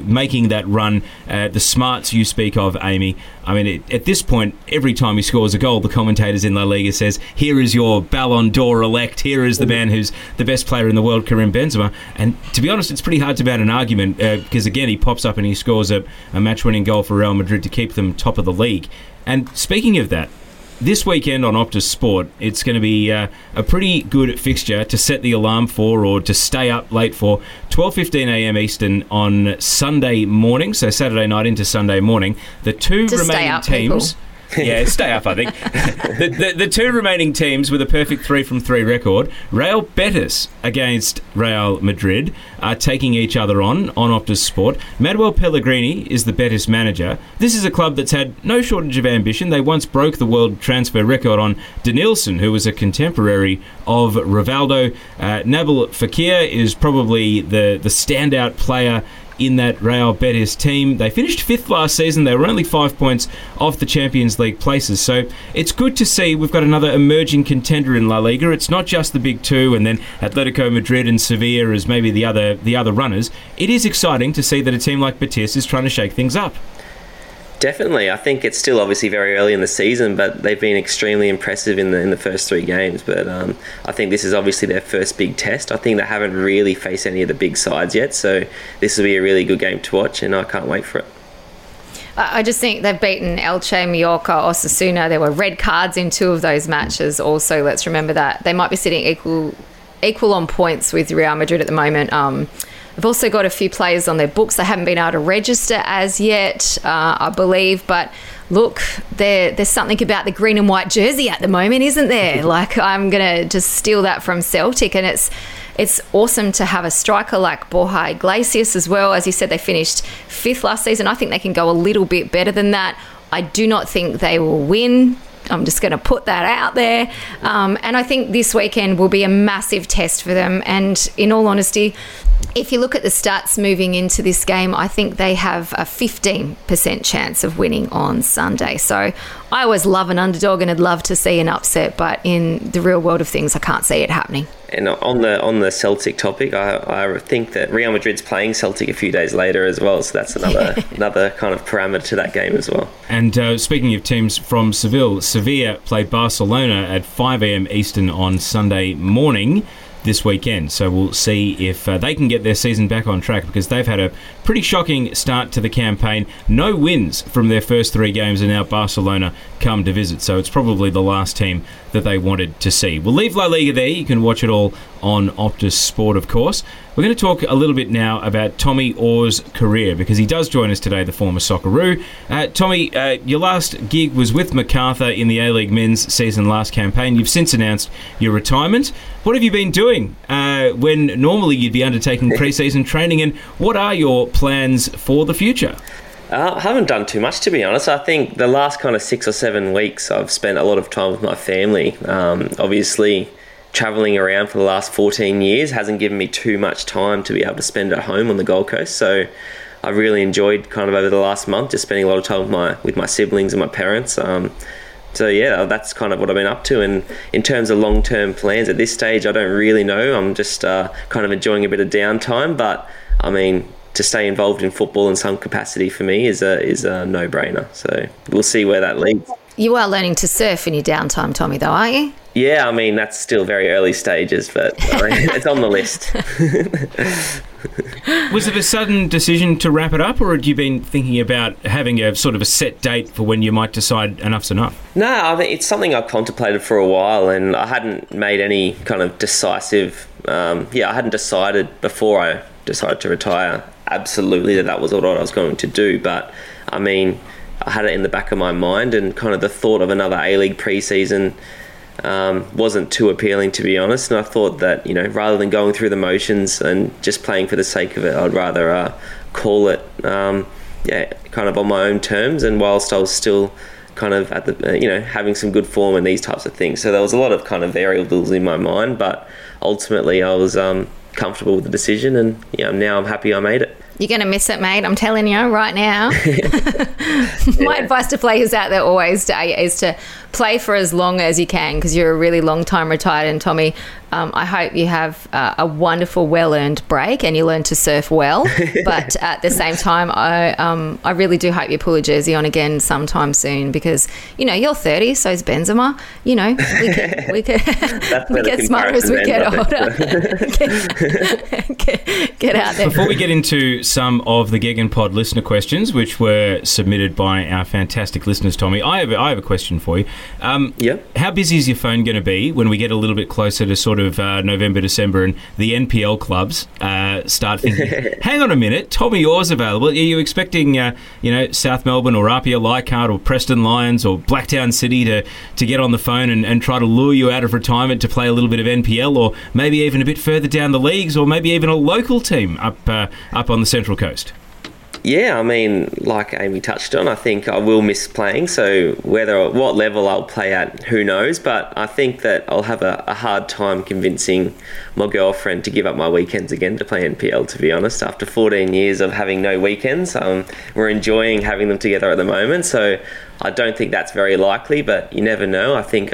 making that run, the smarts you speak of, Amy. I mean, at this point, every time he scores a goal, the commentators in La Liga says, here is your Ballon d'Or elect, here is the man who's the best player in the world, Karim Benzema. And to be honest, it's pretty hard to mount an argument, because again, he pops up and he scores a match-winning goal for Real Madrid to keep them top of the league. And speaking of that, this weekend on Optus Sport, it's going to be a pretty good fixture to set the alarm for, or to stay up late for. 12:15 a.m. Eastern on Sunday morning, so Saturday night into Sunday morning. The two remaining stay up, teams... People. Yeah, stay up, I think. The two remaining teams with a perfect 3 from 3 record, Real Betis against Real Madrid, are taking each other on Optus Sport. Manuel Pellegrini is the Betis manager. This is a club that's had no shortage of ambition. They once broke the world transfer record on Danielson, who was a contemporary of Rivaldo. Nabil Fekir is probably the standout player in that Real Betis team. They finished 5th last season. They were only 5 points off the Champions League places. So it's good to see we've got another emerging contender in La Liga. It's not just the big two, and then Atletico Madrid and Sevilla as maybe the other runners. It is exciting to see that a team like Betis is trying to shake things up. Definitely. I think it's still obviously very early in the season, but they've been extremely impressive in the first 3 games. But I think this is obviously their first big test. I think they haven't really faced any of the big sides yet, so this will be a really good game to watch, and I can't wait for it. I just think they've beaten Elche, Mallorca, Osasuna. There were red cards in 2 of those matches also. Let's remember that. They might be sitting equal on points with Real Madrid at the moment. They've also got a few players on their books they haven't been able to register as yet, I believe. But look, there's something about the green and white jersey at the moment, isn't there? Like, I'm going to just steal that from Celtic. And it's awesome to have a striker like Borja Iglesias as well. As you said, they finished 5th last season. I think they can go a little bit better than that. I do not think they will win. I'm just going to put that out there. And I think this weekend will be a massive test for them. And in all honesty, if you look at the stats moving into this game, I think they have a 15% chance of winning on Sunday. So I always love an underdog and I'd love to see an upset, but in the real world of things, I can't see it happening. And on the Celtic topic, I think that Real Madrid's playing Celtic a few days later as well, so that's another kind of parameter to that game as well. And speaking of teams from Sevilla play Barcelona at 5 a.m. Eastern on Sunday morning this weekend, so we'll see if they can get their season back on track, because they've had a pretty shocking start to the campaign. No wins from their first three games, and now Barcelona come to visit, so it's probably the last team that they wanted to see. We'll leave La Liga there. You can watch it all on Optus Sport, of course. We're going to talk a little bit now about Tommy Oar's career, because he does join us today, the former Socceroo. Tommy, your last gig was with Macarthur in the A-League men's season last campaign. You've since announced your retirement. What have you been doing when normally you'd be undertaking pre-season training, and what are your plans for the future? I haven't done too much, to be honest. I think the last kind of 6 or 7 weeks I've spent a lot of time with my family. Obviously, travelling around for the last 14 years hasn't given me too much time to be able to spend at home on the Gold Coast, so I really enjoyed kind of over the last month just spending a lot of time with my siblings and my parents. So yeah, that's kind of what I've been up to, and in terms of long-term plans at this stage, I don't really know. I'm just kind of enjoying a bit of downtime, but I mean, to stay involved in football in some capacity for me is a no-brainer, so we'll see where that leads. You are learning to surf in your downtime, Tommy, though, aren't you? Yeah, I mean, that's still very early stages, but I mean, it's on the list. Was it a sudden decision to wrap it up, or had you been thinking about having a sort of a set date for when you might decide enough's enough? No, I mean, it's something I've contemplated for a while, and I hadn't made any kind of decisive... I hadn't decided before I decided to retire absolutely that was what I was going to do, but I mean, I had it in the back of my mind, and kind of the thought of another A-League pre-season wasn't too appealing, to be honest, and I thought that, you know, rather than going through the motions and just playing for the sake of it, I'd rather call it kind of on my own terms, and whilst I was still kind of at the having some good form and these types of things. So there was a lot of kind of variables in my mind, but ultimately I was comfortable with the decision, and now I'm happy I made it. You're going to miss it, mate. I'm telling you right now. My advice to players out there always is to play for as long as you can, because you're a really long time retired. And Tommy, I hope you have a wonderful, well-earned break and you learn to surf well. But at the same time, I really do hope you pull a jersey on again sometime soon, because, you're 30, so is Benzema. We get smarter as we get older. Get out there. Before we get into some of the GegenPod listener questions, which were submitted by our fantastic listeners, Tommy, I have a question for you. How busy is your phone going to be when we get a little bit closer to sort of November, December, and the NPL clubs start thinking, hang on a minute, Tommy Oar's available. Are you expecting, South Melbourne or Apia Leichhardt or Preston Lions or Blacktown City to get on the phone and try to lure you out of retirement to play a little bit of NPL, or maybe even a bit further down the leagues, or maybe even a local team up on the Central Coast? Yeah, I mean, like Amy touched on, I think I will miss playing, so what level I'll play at, who knows, but I think that I'll have a hard time convincing my girlfriend to give up my weekends again to play NPL, to be honest. After 14 years of having no weekends, we're enjoying having them together at the moment, so I don't think that's very likely, but you never know. I think,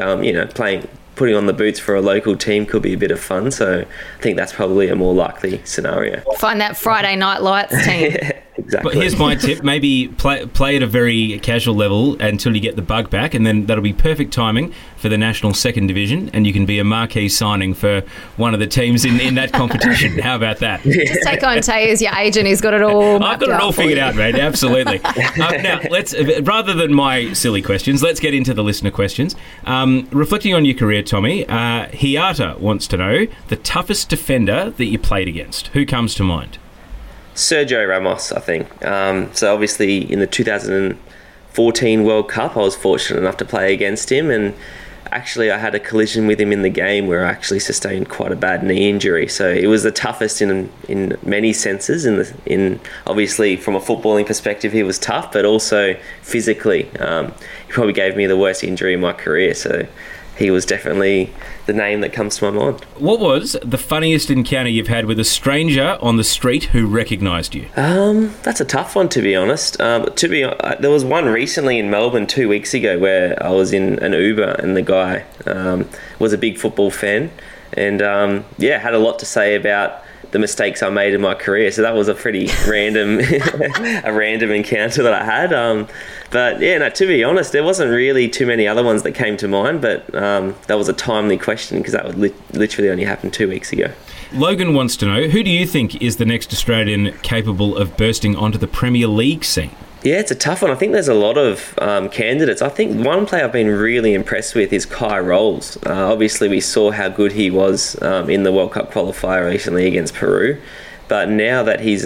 putting on the boots for a local team could be a bit of fun, so I think that's probably a more likely scenario. Find that Friday Night Lights team. Yeah, exactly. But here's my tip: maybe play at a very casual level until you get the bug back, and then that'll be perfect timing for the National Second Division, and you can be a marquee signing for one of the teams in that competition. How about that? Just take on Tay as your agent; he's got it all. I've got it all figured out, mate. Absolutely. Now, let's rather than my silly questions, let's get into the listener questions. Reflecting on your career, Tommy, Hiata wants to know the toughest defender that you played against. Who comes to mind? Sergio Ramos, I think. So obviously in the 2014 World Cup, I was fortunate enough to play against him, and actually I had a collision with him in the game where I actually sustained quite a bad knee injury. So it was the toughest in many senses. In obviously from a footballing perspective, he was tough, but also physically, he probably gave me the worst injury in my career. So he was definitely the name that comes to my mind. What was the funniest encounter you've had with a stranger on the street who recognised you? That's a tough one, to be honest. There was one recently in Melbourne 2 weeks ago where I was in an Uber, and the guy was a big football fan, and had a lot to say about the mistakes I made in my career. So that was a pretty random encounter that I had. To be honest, there wasn't really too many other ones that came to mind, but that was a timely question because that would literally only happened 2 weeks ago. Logan wants to know, who do you think is the next Australian capable of bursting onto the Premier League scene? Yeah, it's a tough one. I think there's a lot of candidates. I think one player I've been really impressed with is Kai Rolls. Obviously, we saw how good he was in the World Cup qualifier recently against Peru. But now that he's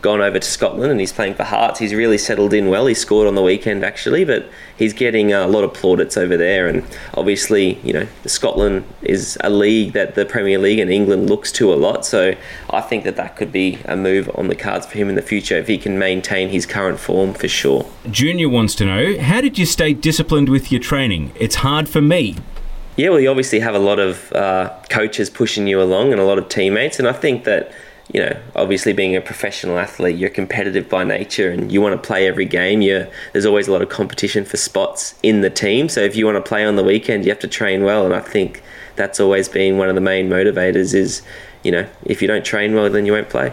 gone over to Scotland and he's playing for Hearts, he's really settled in well. He scored on the weekend, actually, but he's getting a lot of plaudits over there. And obviously, you know, Scotland is a league that the Premier League and England looks to a lot. So I think that could be a move on the cards for him in the future if he can maintain his current form for sure. Junior wants to know, how did you stay disciplined with your training? It's hard for me. Yeah, well, you obviously have a lot of coaches pushing you along and a lot of teammates. And I think that, you know, obviously being a professional athlete, you're competitive by nature and you want to play every game. There's always a lot of competition for spots in the team. So if you want to play on the weekend, you have to train well. And I think that's always been one of the main motivators is, you know, if you don't train well, then you won't play.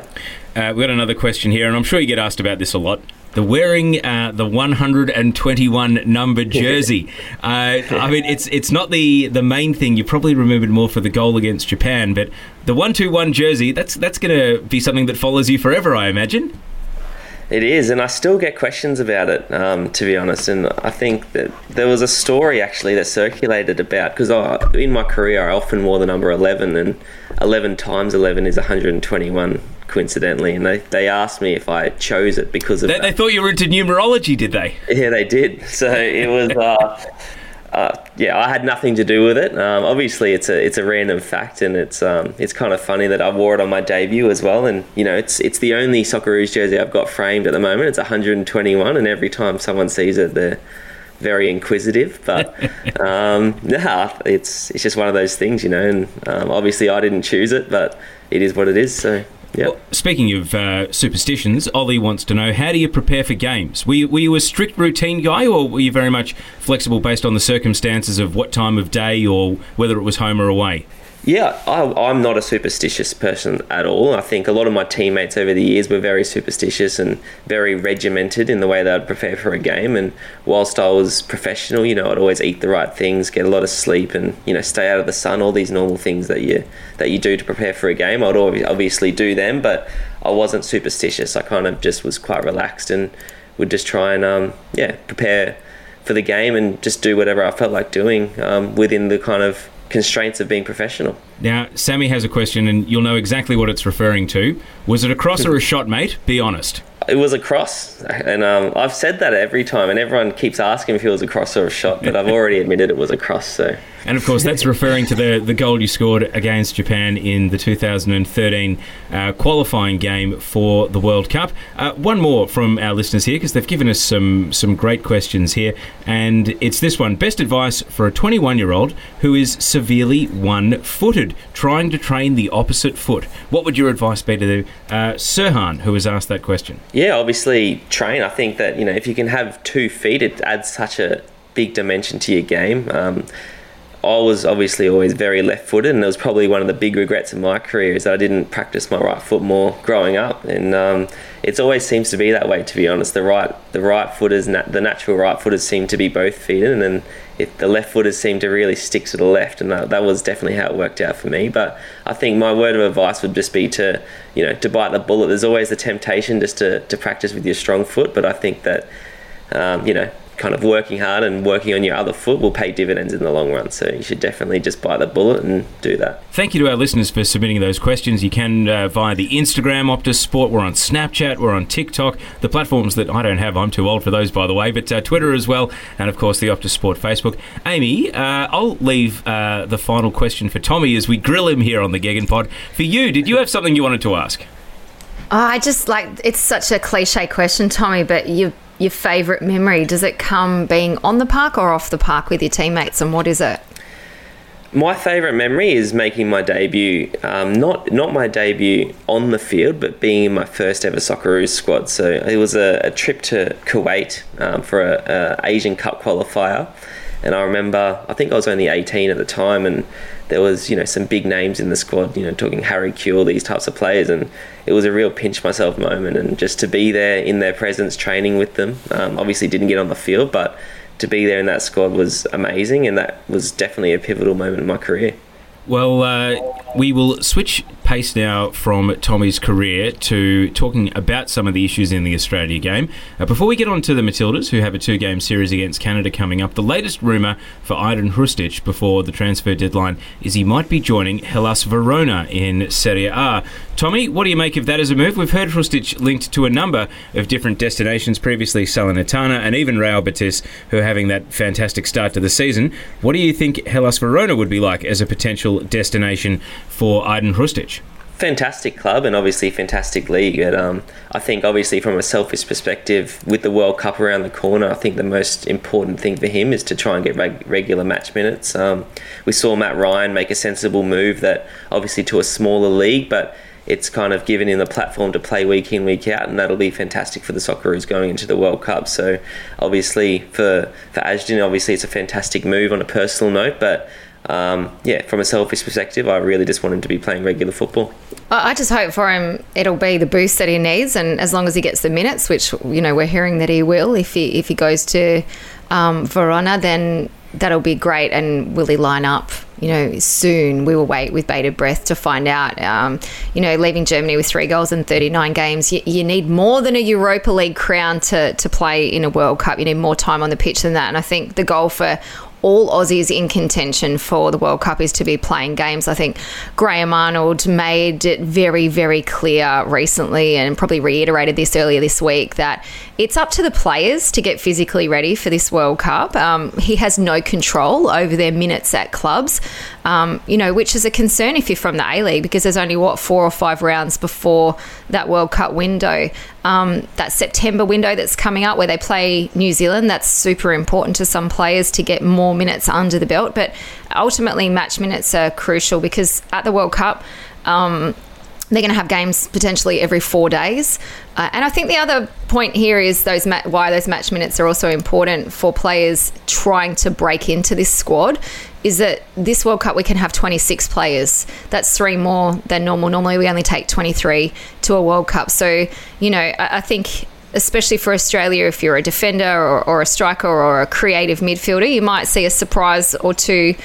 We've got another question here, and I'm sure you get asked about this a lot. They're wearing the 121 number jersey. I mean, it's not the main thing. You probably remembered more for the goal against Japan, but the 121 jersey, that's going to be something that follows you forever, I imagine. It is, and I still get questions about it, to be honest. And I think that there was a story actually that circulated about, because in my career I often wore the number 11, and 11 times 11 is 121, coincidentally. And they asked me if I chose it because of that. They thought you were into numerology, did they? Yeah, they did. So it was... I had nothing to do with it. Obviously, it's a random fact, and it's kind of funny that I wore it on my debut as well. And you know, it's the only Socceroos jersey I've got framed at the moment. It's 121, and every time someone sees it, they're very inquisitive. But it's just one of those things, you know. And obviously, I didn't choose it, but it is what it is. So. Yep. Well, speaking of superstitions, Ollie wants to know, how do you prepare for games? Were you a strict routine guy, or were you very much flexible based on the circumstances of what time of day or whether it was home or away? Yeah, I'm not a superstitious person at all. I think a lot of my teammates over the years were very superstitious and very regimented in the way they would prepare for a game. And whilst I was professional, you know, I'd always eat the right things, get a lot of sleep, and you know, stay out of the sun. All these normal things that you do to prepare for a game, I'd obviously do them. But I wasn't superstitious. I kind of just was quite relaxed and would just try and prepare for the game and just do whatever I felt like doing within the kind of constraints of being professional. Now, Sammy has a question, and you'll know exactly what it's referring to. Was it a cross or a shot, mate? Be honest. It was a cross, and I've said that every time, and everyone keeps asking if it was a cross or a shot, but I've already admitted it was a cross. So. And, of course, that's referring to the goal you scored against Japan in the 2013 qualifying game for the World Cup. One more from our listeners here, because they've given us some great questions here, and it's this one. Best advice for a 21-year-old who is severely one-footed, trying to train the opposite foot. What would your advice be to Sirhan, who has asked that question? Yeah, obviously train. I think that, you know, if you can have 2 feet, it adds such a big dimension to your game. I was obviously always very left-footed, and it was probably one of the big regrets of my career is that I didn't practice my right foot more growing up. And it always seems to be that way, to be honest. The natural right footers seem to be both feet in, and if the left footers seem to really stick to the left, and that was definitely how it worked out for me. But I think my word of advice would just be to, you know, to bite the bullet. There's always the temptation just to practice with your strong foot, but I think that, you know, kind of working hard and working on your other foot will pay dividends in the long run. So you should definitely just bite the bullet and do that. Thank you to our listeners for submitting those questions. You can via the Instagram, Optus Sport. We're on Snapchat. We're on TikTok. The platforms that I don't have. I'm too old for those, by the way. But Twitter as well. And, of course, the Optus Sport Facebook. Amy, I'll leave the final question for Tommy as we grill him here on the GegenPod. For you, did you have something you wanted to ask? It's such a cliche question, Tommy, but your favourite memory, does it come being on the park or off the park with your teammates, and what is it? My favourite memory is making my debut, not my debut on the field, but being in my first ever Socceroos squad. So it was a trip to Kuwait for an Asian Cup qualifier. And I remember, I think I was only 18 at the time, and there was, you know, some big names in the squad, you know, talking Harry Kewell, these types of players, and it was a real pinch myself moment. And just to be there in their presence, training with them, obviously didn't get on the field, but to be there in that squad was amazing, and that was definitely a pivotal moment in my career. Well, we will switch pace now from Tommy's career to talking about some of the issues in the Australia game. Before we get on to the Matildas, who have a two-game series against Canada coming up, the latest rumour for Ivan Hrustic before the transfer deadline is he might be joining Hellas Verona in Serie A. Tommy, what do you make of that as a move? We've heard Hrustic linked to a number of different destinations previously, Salernitana and even Real Betis, who are having that fantastic start to the season. What do you think Hellas Verona would be like as a potential destination for Ivan Hrustic? Fantastic club and obviously fantastic league. And, I think obviously from a selfish perspective, with the World Cup around the corner, I think the most important thing for him is to try and get regular match minutes. We saw Matt Ryan make a sensible move that obviously to a smaller league, but it's kind of given him the platform to play week in, week out, and that'll be fantastic for the Socceroos going into the World Cup. So obviously for Ashdin, obviously it's a fantastic move on a personal note, but from a selfish perspective, I really just want him to be playing regular football. I just hope for him it'll be the boost that he needs, and as long as he gets the minutes, which, you know, we're hearing that he will, if he goes to Verona, then that'll be great. And will he line up, you know, soon? We will wait with bated breath to find out. You know, leaving Germany with 3 goals in 39 games, you need more than a Europa League crown to play in a World Cup. You need more time on the pitch than that, and I think the goal for all Aussies in contention for the World Cup is to be playing games. I think Graham Arnold made it very, very clear recently, and probably reiterated this earlier this week, that it's up to the players to get physically ready for this World Cup. He has no control over their minutes at clubs, you know, which is a concern if you're from the A-League, because there's only, 4 or 5 rounds before that World Cup window. That September window that's coming up where they play New Zealand, that's super important to some players to get more minutes under the belt. But ultimately, match minutes are crucial, because at the World Cup, they're going to have games potentially every 4 days. And I think the other point here is why those match minutes are also important for players trying to break into this squad, is that this World Cup we can have 26 players. That's 3 more than normal. Normally we only take 23 to a World Cup. So, you know, I think, especially for Australia, if you're a defender or a striker or a creative midfielder, you might see a surprise or two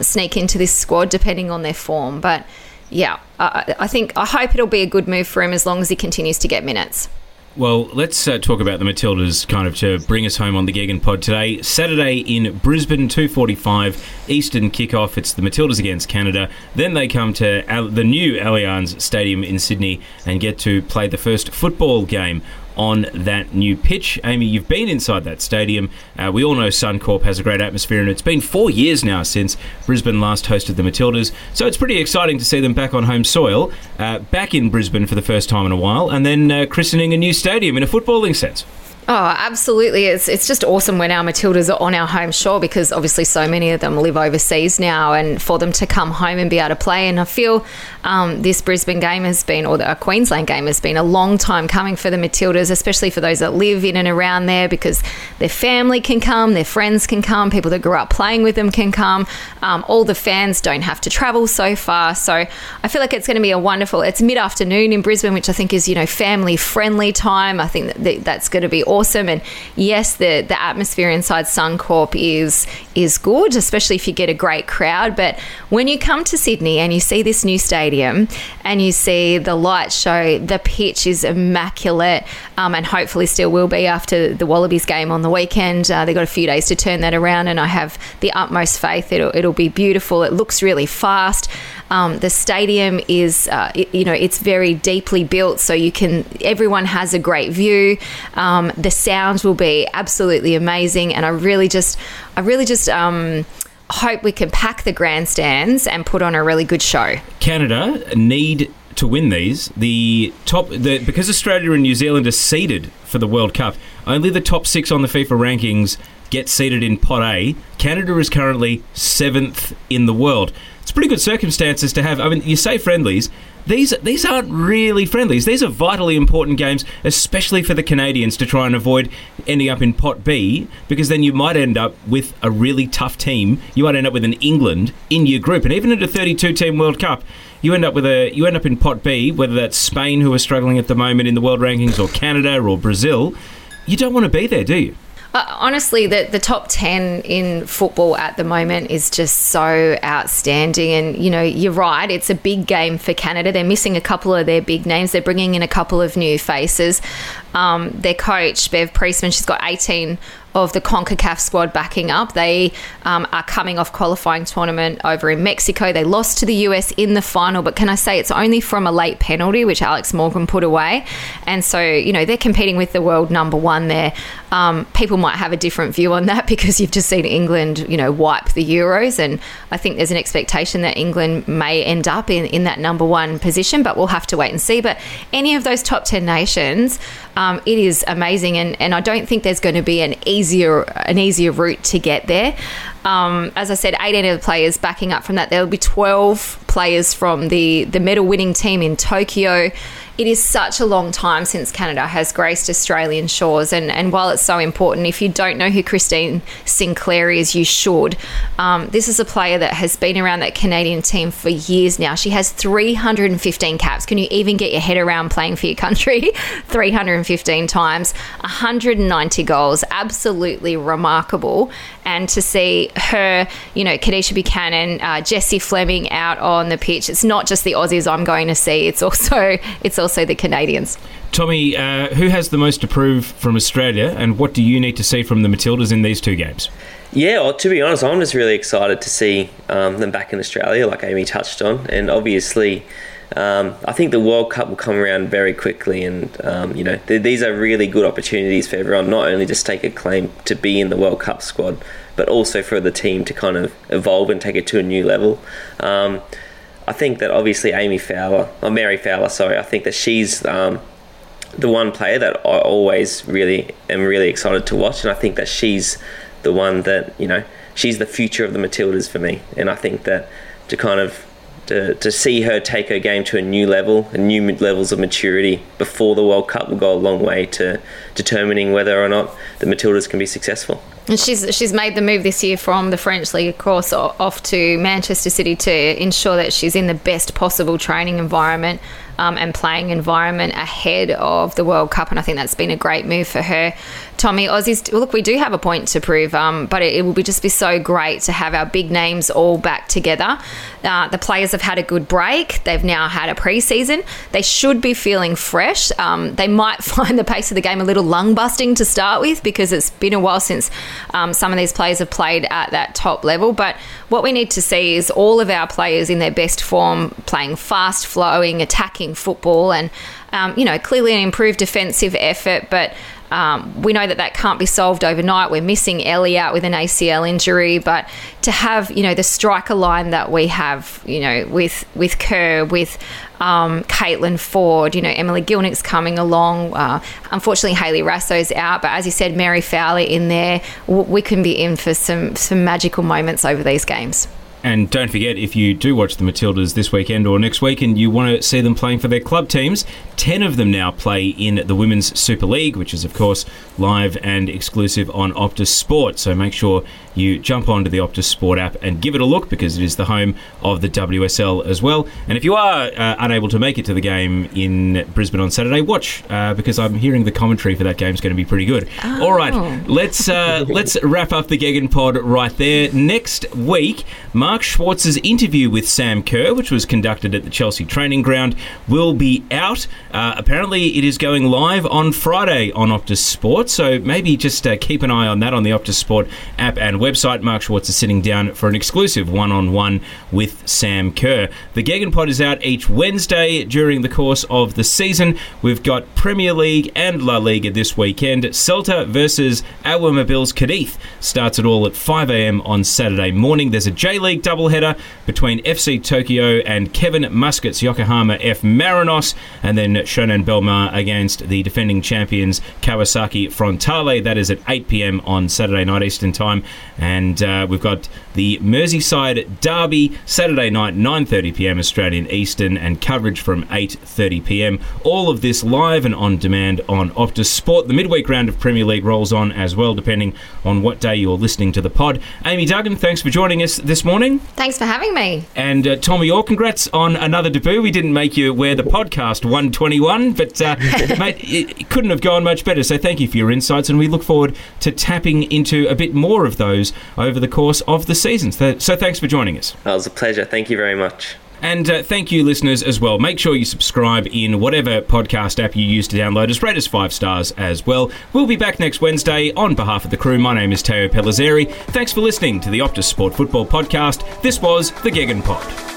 sneak into this squad depending on their form. But yeah, I hope it'll be a good move for him as long as he continues to get minutes. Well, let's talk about the Matildas, kind of to bring us home on the GegenPod today. Saturday in Brisbane, 2:45 Eastern kickoff. It's the Matildas against Canada. Then they come to the new Allianz Stadium in Sydney and get to play the first football game on that new pitch. Amy, you've been inside that stadium. We all know Suncorp has a great atmosphere, and it's been 4 years now since Brisbane last hosted the Matildas, so it's pretty exciting to see them back on home soil, back in Brisbane for the first time in a while, and then christening a new stadium in a footballing sense. Oh, absolutely. It's just awesome when our Matildas are on our home shore, because obviously so many of them live overseas now, and for them to come home and be able to play. And I feel this Brisbane game has been, or the Queensland game has been, a long time coming for the Matildas, especially for those that live in and around there, because their family can come, their friends can come, people that grew up playing with them can come. All the fans don't have to travel so far. So I feel like it's going to be a wonderful, it's mid-afternoon in Brisbane, which I think is, you know, family-friendly time. I think that's going to be awesome. And yes, the atmosphere inside Suncorp is good, especially if you get a great crowd. But when you come to Sydney and you see this new stadium and you see the light show, the pitch is immaculate, and hopefully still will be after the Wallabies game on the weekend. They've got a few days to turn that around, and I have the utmost faith it'll be beautiful. It looks really fast. The stadium is, you know, it's very deeply built, so everyone has a great view. The sound will be absolutely amazing, and I really just hope we can pack the grandstands and put on a really good show. Canada need to win these. Because Australia and New Zealand are seeded for the World Cup, only the top 6 on the FIFA rankings get seeded in Pot A. Canada is currently 7th in the world. It's pretty good circumstances to have. I mean, you say friendlies, these aren't really friendlies. These are vitally important games, especially for the Canadians, to try and avoid ending up in Pot B, because then you might end up with a really tough team. You might end up with an England in your group, and even at a 32-team World Cup, you end up in Pot B, whether that's Spain, who are struggling at the moment in the world rankings, or Canada or Brazil. You don't want to be there, do you? Honestly, the top 10 in football at the moment is just so outstanding. And, you know, you're right, it's a big game for Canada. They're missing a couple of their big names. They're bringing in a couple of new faces. Their coach, Bev Priestman, she's got 18 of the CONCACAF squad backing up. They are coming off qualifying tournament over in Mexico. They lost to the US in the final, but can I say it's only from a late penalty, which Alex Morgan put away. And so, you know, they're competing with the world number one there. People might have a different view on that because you've just seen England, you know, wipe the Euros. And I think there's an expectation that England may end up in that number one position, but we'll have to wait and see. But any of those top 10 nations, it is amazing. And I don't think there's going to be an easier route to get there. As I said, 18 of the players backing up from that. There'll be 12 players from the medal-winning team in Tokyo. It is such a long time since Canada has graced Australian shores. And while it's so important, if you don't know who Christine Sinclair is, you should. This is a player that has been around that Canadian team for years now. She has 315 caps. Can you even get your head around playing for your country? 315 times, 190 goals. Absolutely remarkable. And to see her, you know, Kadisha Buchanan, Jessie Fleming out on the pitch. It's not just the Aussies I'm going to see. It's also the Canadians. Tommy, who has the most to prove from Australia, and what do you need to see from the Matildas in these two games? Yeah, well, to be honest, I'm just really excited to see them back in Australia, like Amy touched on. And obviously, I think the World Cup will come around very quickly. And, you know, these are really good opportunities for everyone, not only just take a claim to be in the World Cup squad, but also for the team to kind of evolve and take it to a new level. I think that obviously Mary Fowler, I think that she's the one player that I always really am really excited to watch. And I think that she's the one that, you know, she's the future of the Matildas for me. And I think that to see her take her game to a new level and new levels of maturity before the World Cup will go a long way to determining whether or not the Matildas can be successful. And she's made the move this year from the French league, of course, off to Manchester City to ensure that she's in the best possible training environment and playing environment ahead of the World Cup. And I think that's been a great move for her. Tommy, Aussies, look, we do have a point to prove, but it will just be so great to have our big names all back together. The players have had a good break. They've now had a pre-season. They should be feeling fresh. They might find the pace of the game a little lung-busting to start with, because it's been a while since some of these players have played at that top level. But what we need to see is all of our players in their best form, playing fast-flowing, attacking football, and you know, clearly an improved defensive effort, but we know that can't be solved overnight. We're missing Ellie out with an ACL injury, but to have, you know, the striker line that we have, you know, with Kerr, with Caitlin Ford, you know, Emily Gilnick's coming along. Unfortunately, Hayley Rasso's out, but as you said, Mary Fowler in there, we can be in for some magical moments over these games. And don't forget, if you do watch the Matildas this weekend or next week and you want to see them playing for their club teams, 10 of them now play in the Women's Super League, which is, of course, live and exclusive on Optus Sport. So make sure you jump onto the Optus Sport app and give it a look, because it is the home of the WSL as well. And if you are unable to make it to the game in Brisbane on Saturday, watch, because I'm hearing the commentary for that game is going to be pretty good. Oh. All right, let's wrap up the GegenPod right there. Next week, Mark Schwartz's interview with Sam Kerr, which was conducted at the Chelsea training ground, will be out. Apparently, it is going live on Friday on Optus Sport, so maybe just keep an eye on that on the Optus Sport app and website. Mark Schwartz is sitting down for an exclusive one-on-one with Sam Kerr. The GegenPod is out each Wednesday during the course of the season. We've got Premier League and La Liga this weekend. Celta versus Awa Mobil's Cadiz starts it all at 5 a.m. on Saturday morning. There's a J-League midweek doubleheader between FC Tokyo and Kevin Musket's Yokohama F. Marinos, and then Shonan Belmar against the defending champions Kawasaki Frontale. That is at 8 p.m. on Saturday night Eastern Time. And we've got the Merseyside Derby Saturday night, 9:30 p.m. Australian Eastern, and coverage from 8:30 p.m. All of this live and on demand on Optus Sport. The midweek round of Premier League rolls on as well, depending on what day you're listening to the pod. Amy Duggan, thanks for joining us this morning. Thanks for having me. And Tommy Oar, congrats on another debut. We didn't make you wear the podcast 121, but mate, it couldn't have gone much better. So thank you for your insights, and we look forward to tapping into a bit more of those over the course of the season. So thanks for joining us. That was a pleasure. Thank you very much. And thank you, listeners, as well. Make sure you subscribe in whatever podcast app you use to download us. Rate us 5 stars as well. We'll be back next Wednesday. On behalf of the crew, my name is Teo Pellizzeri. Thanks for listening to the Optus Sport Football Podcast. This was the GegenPod.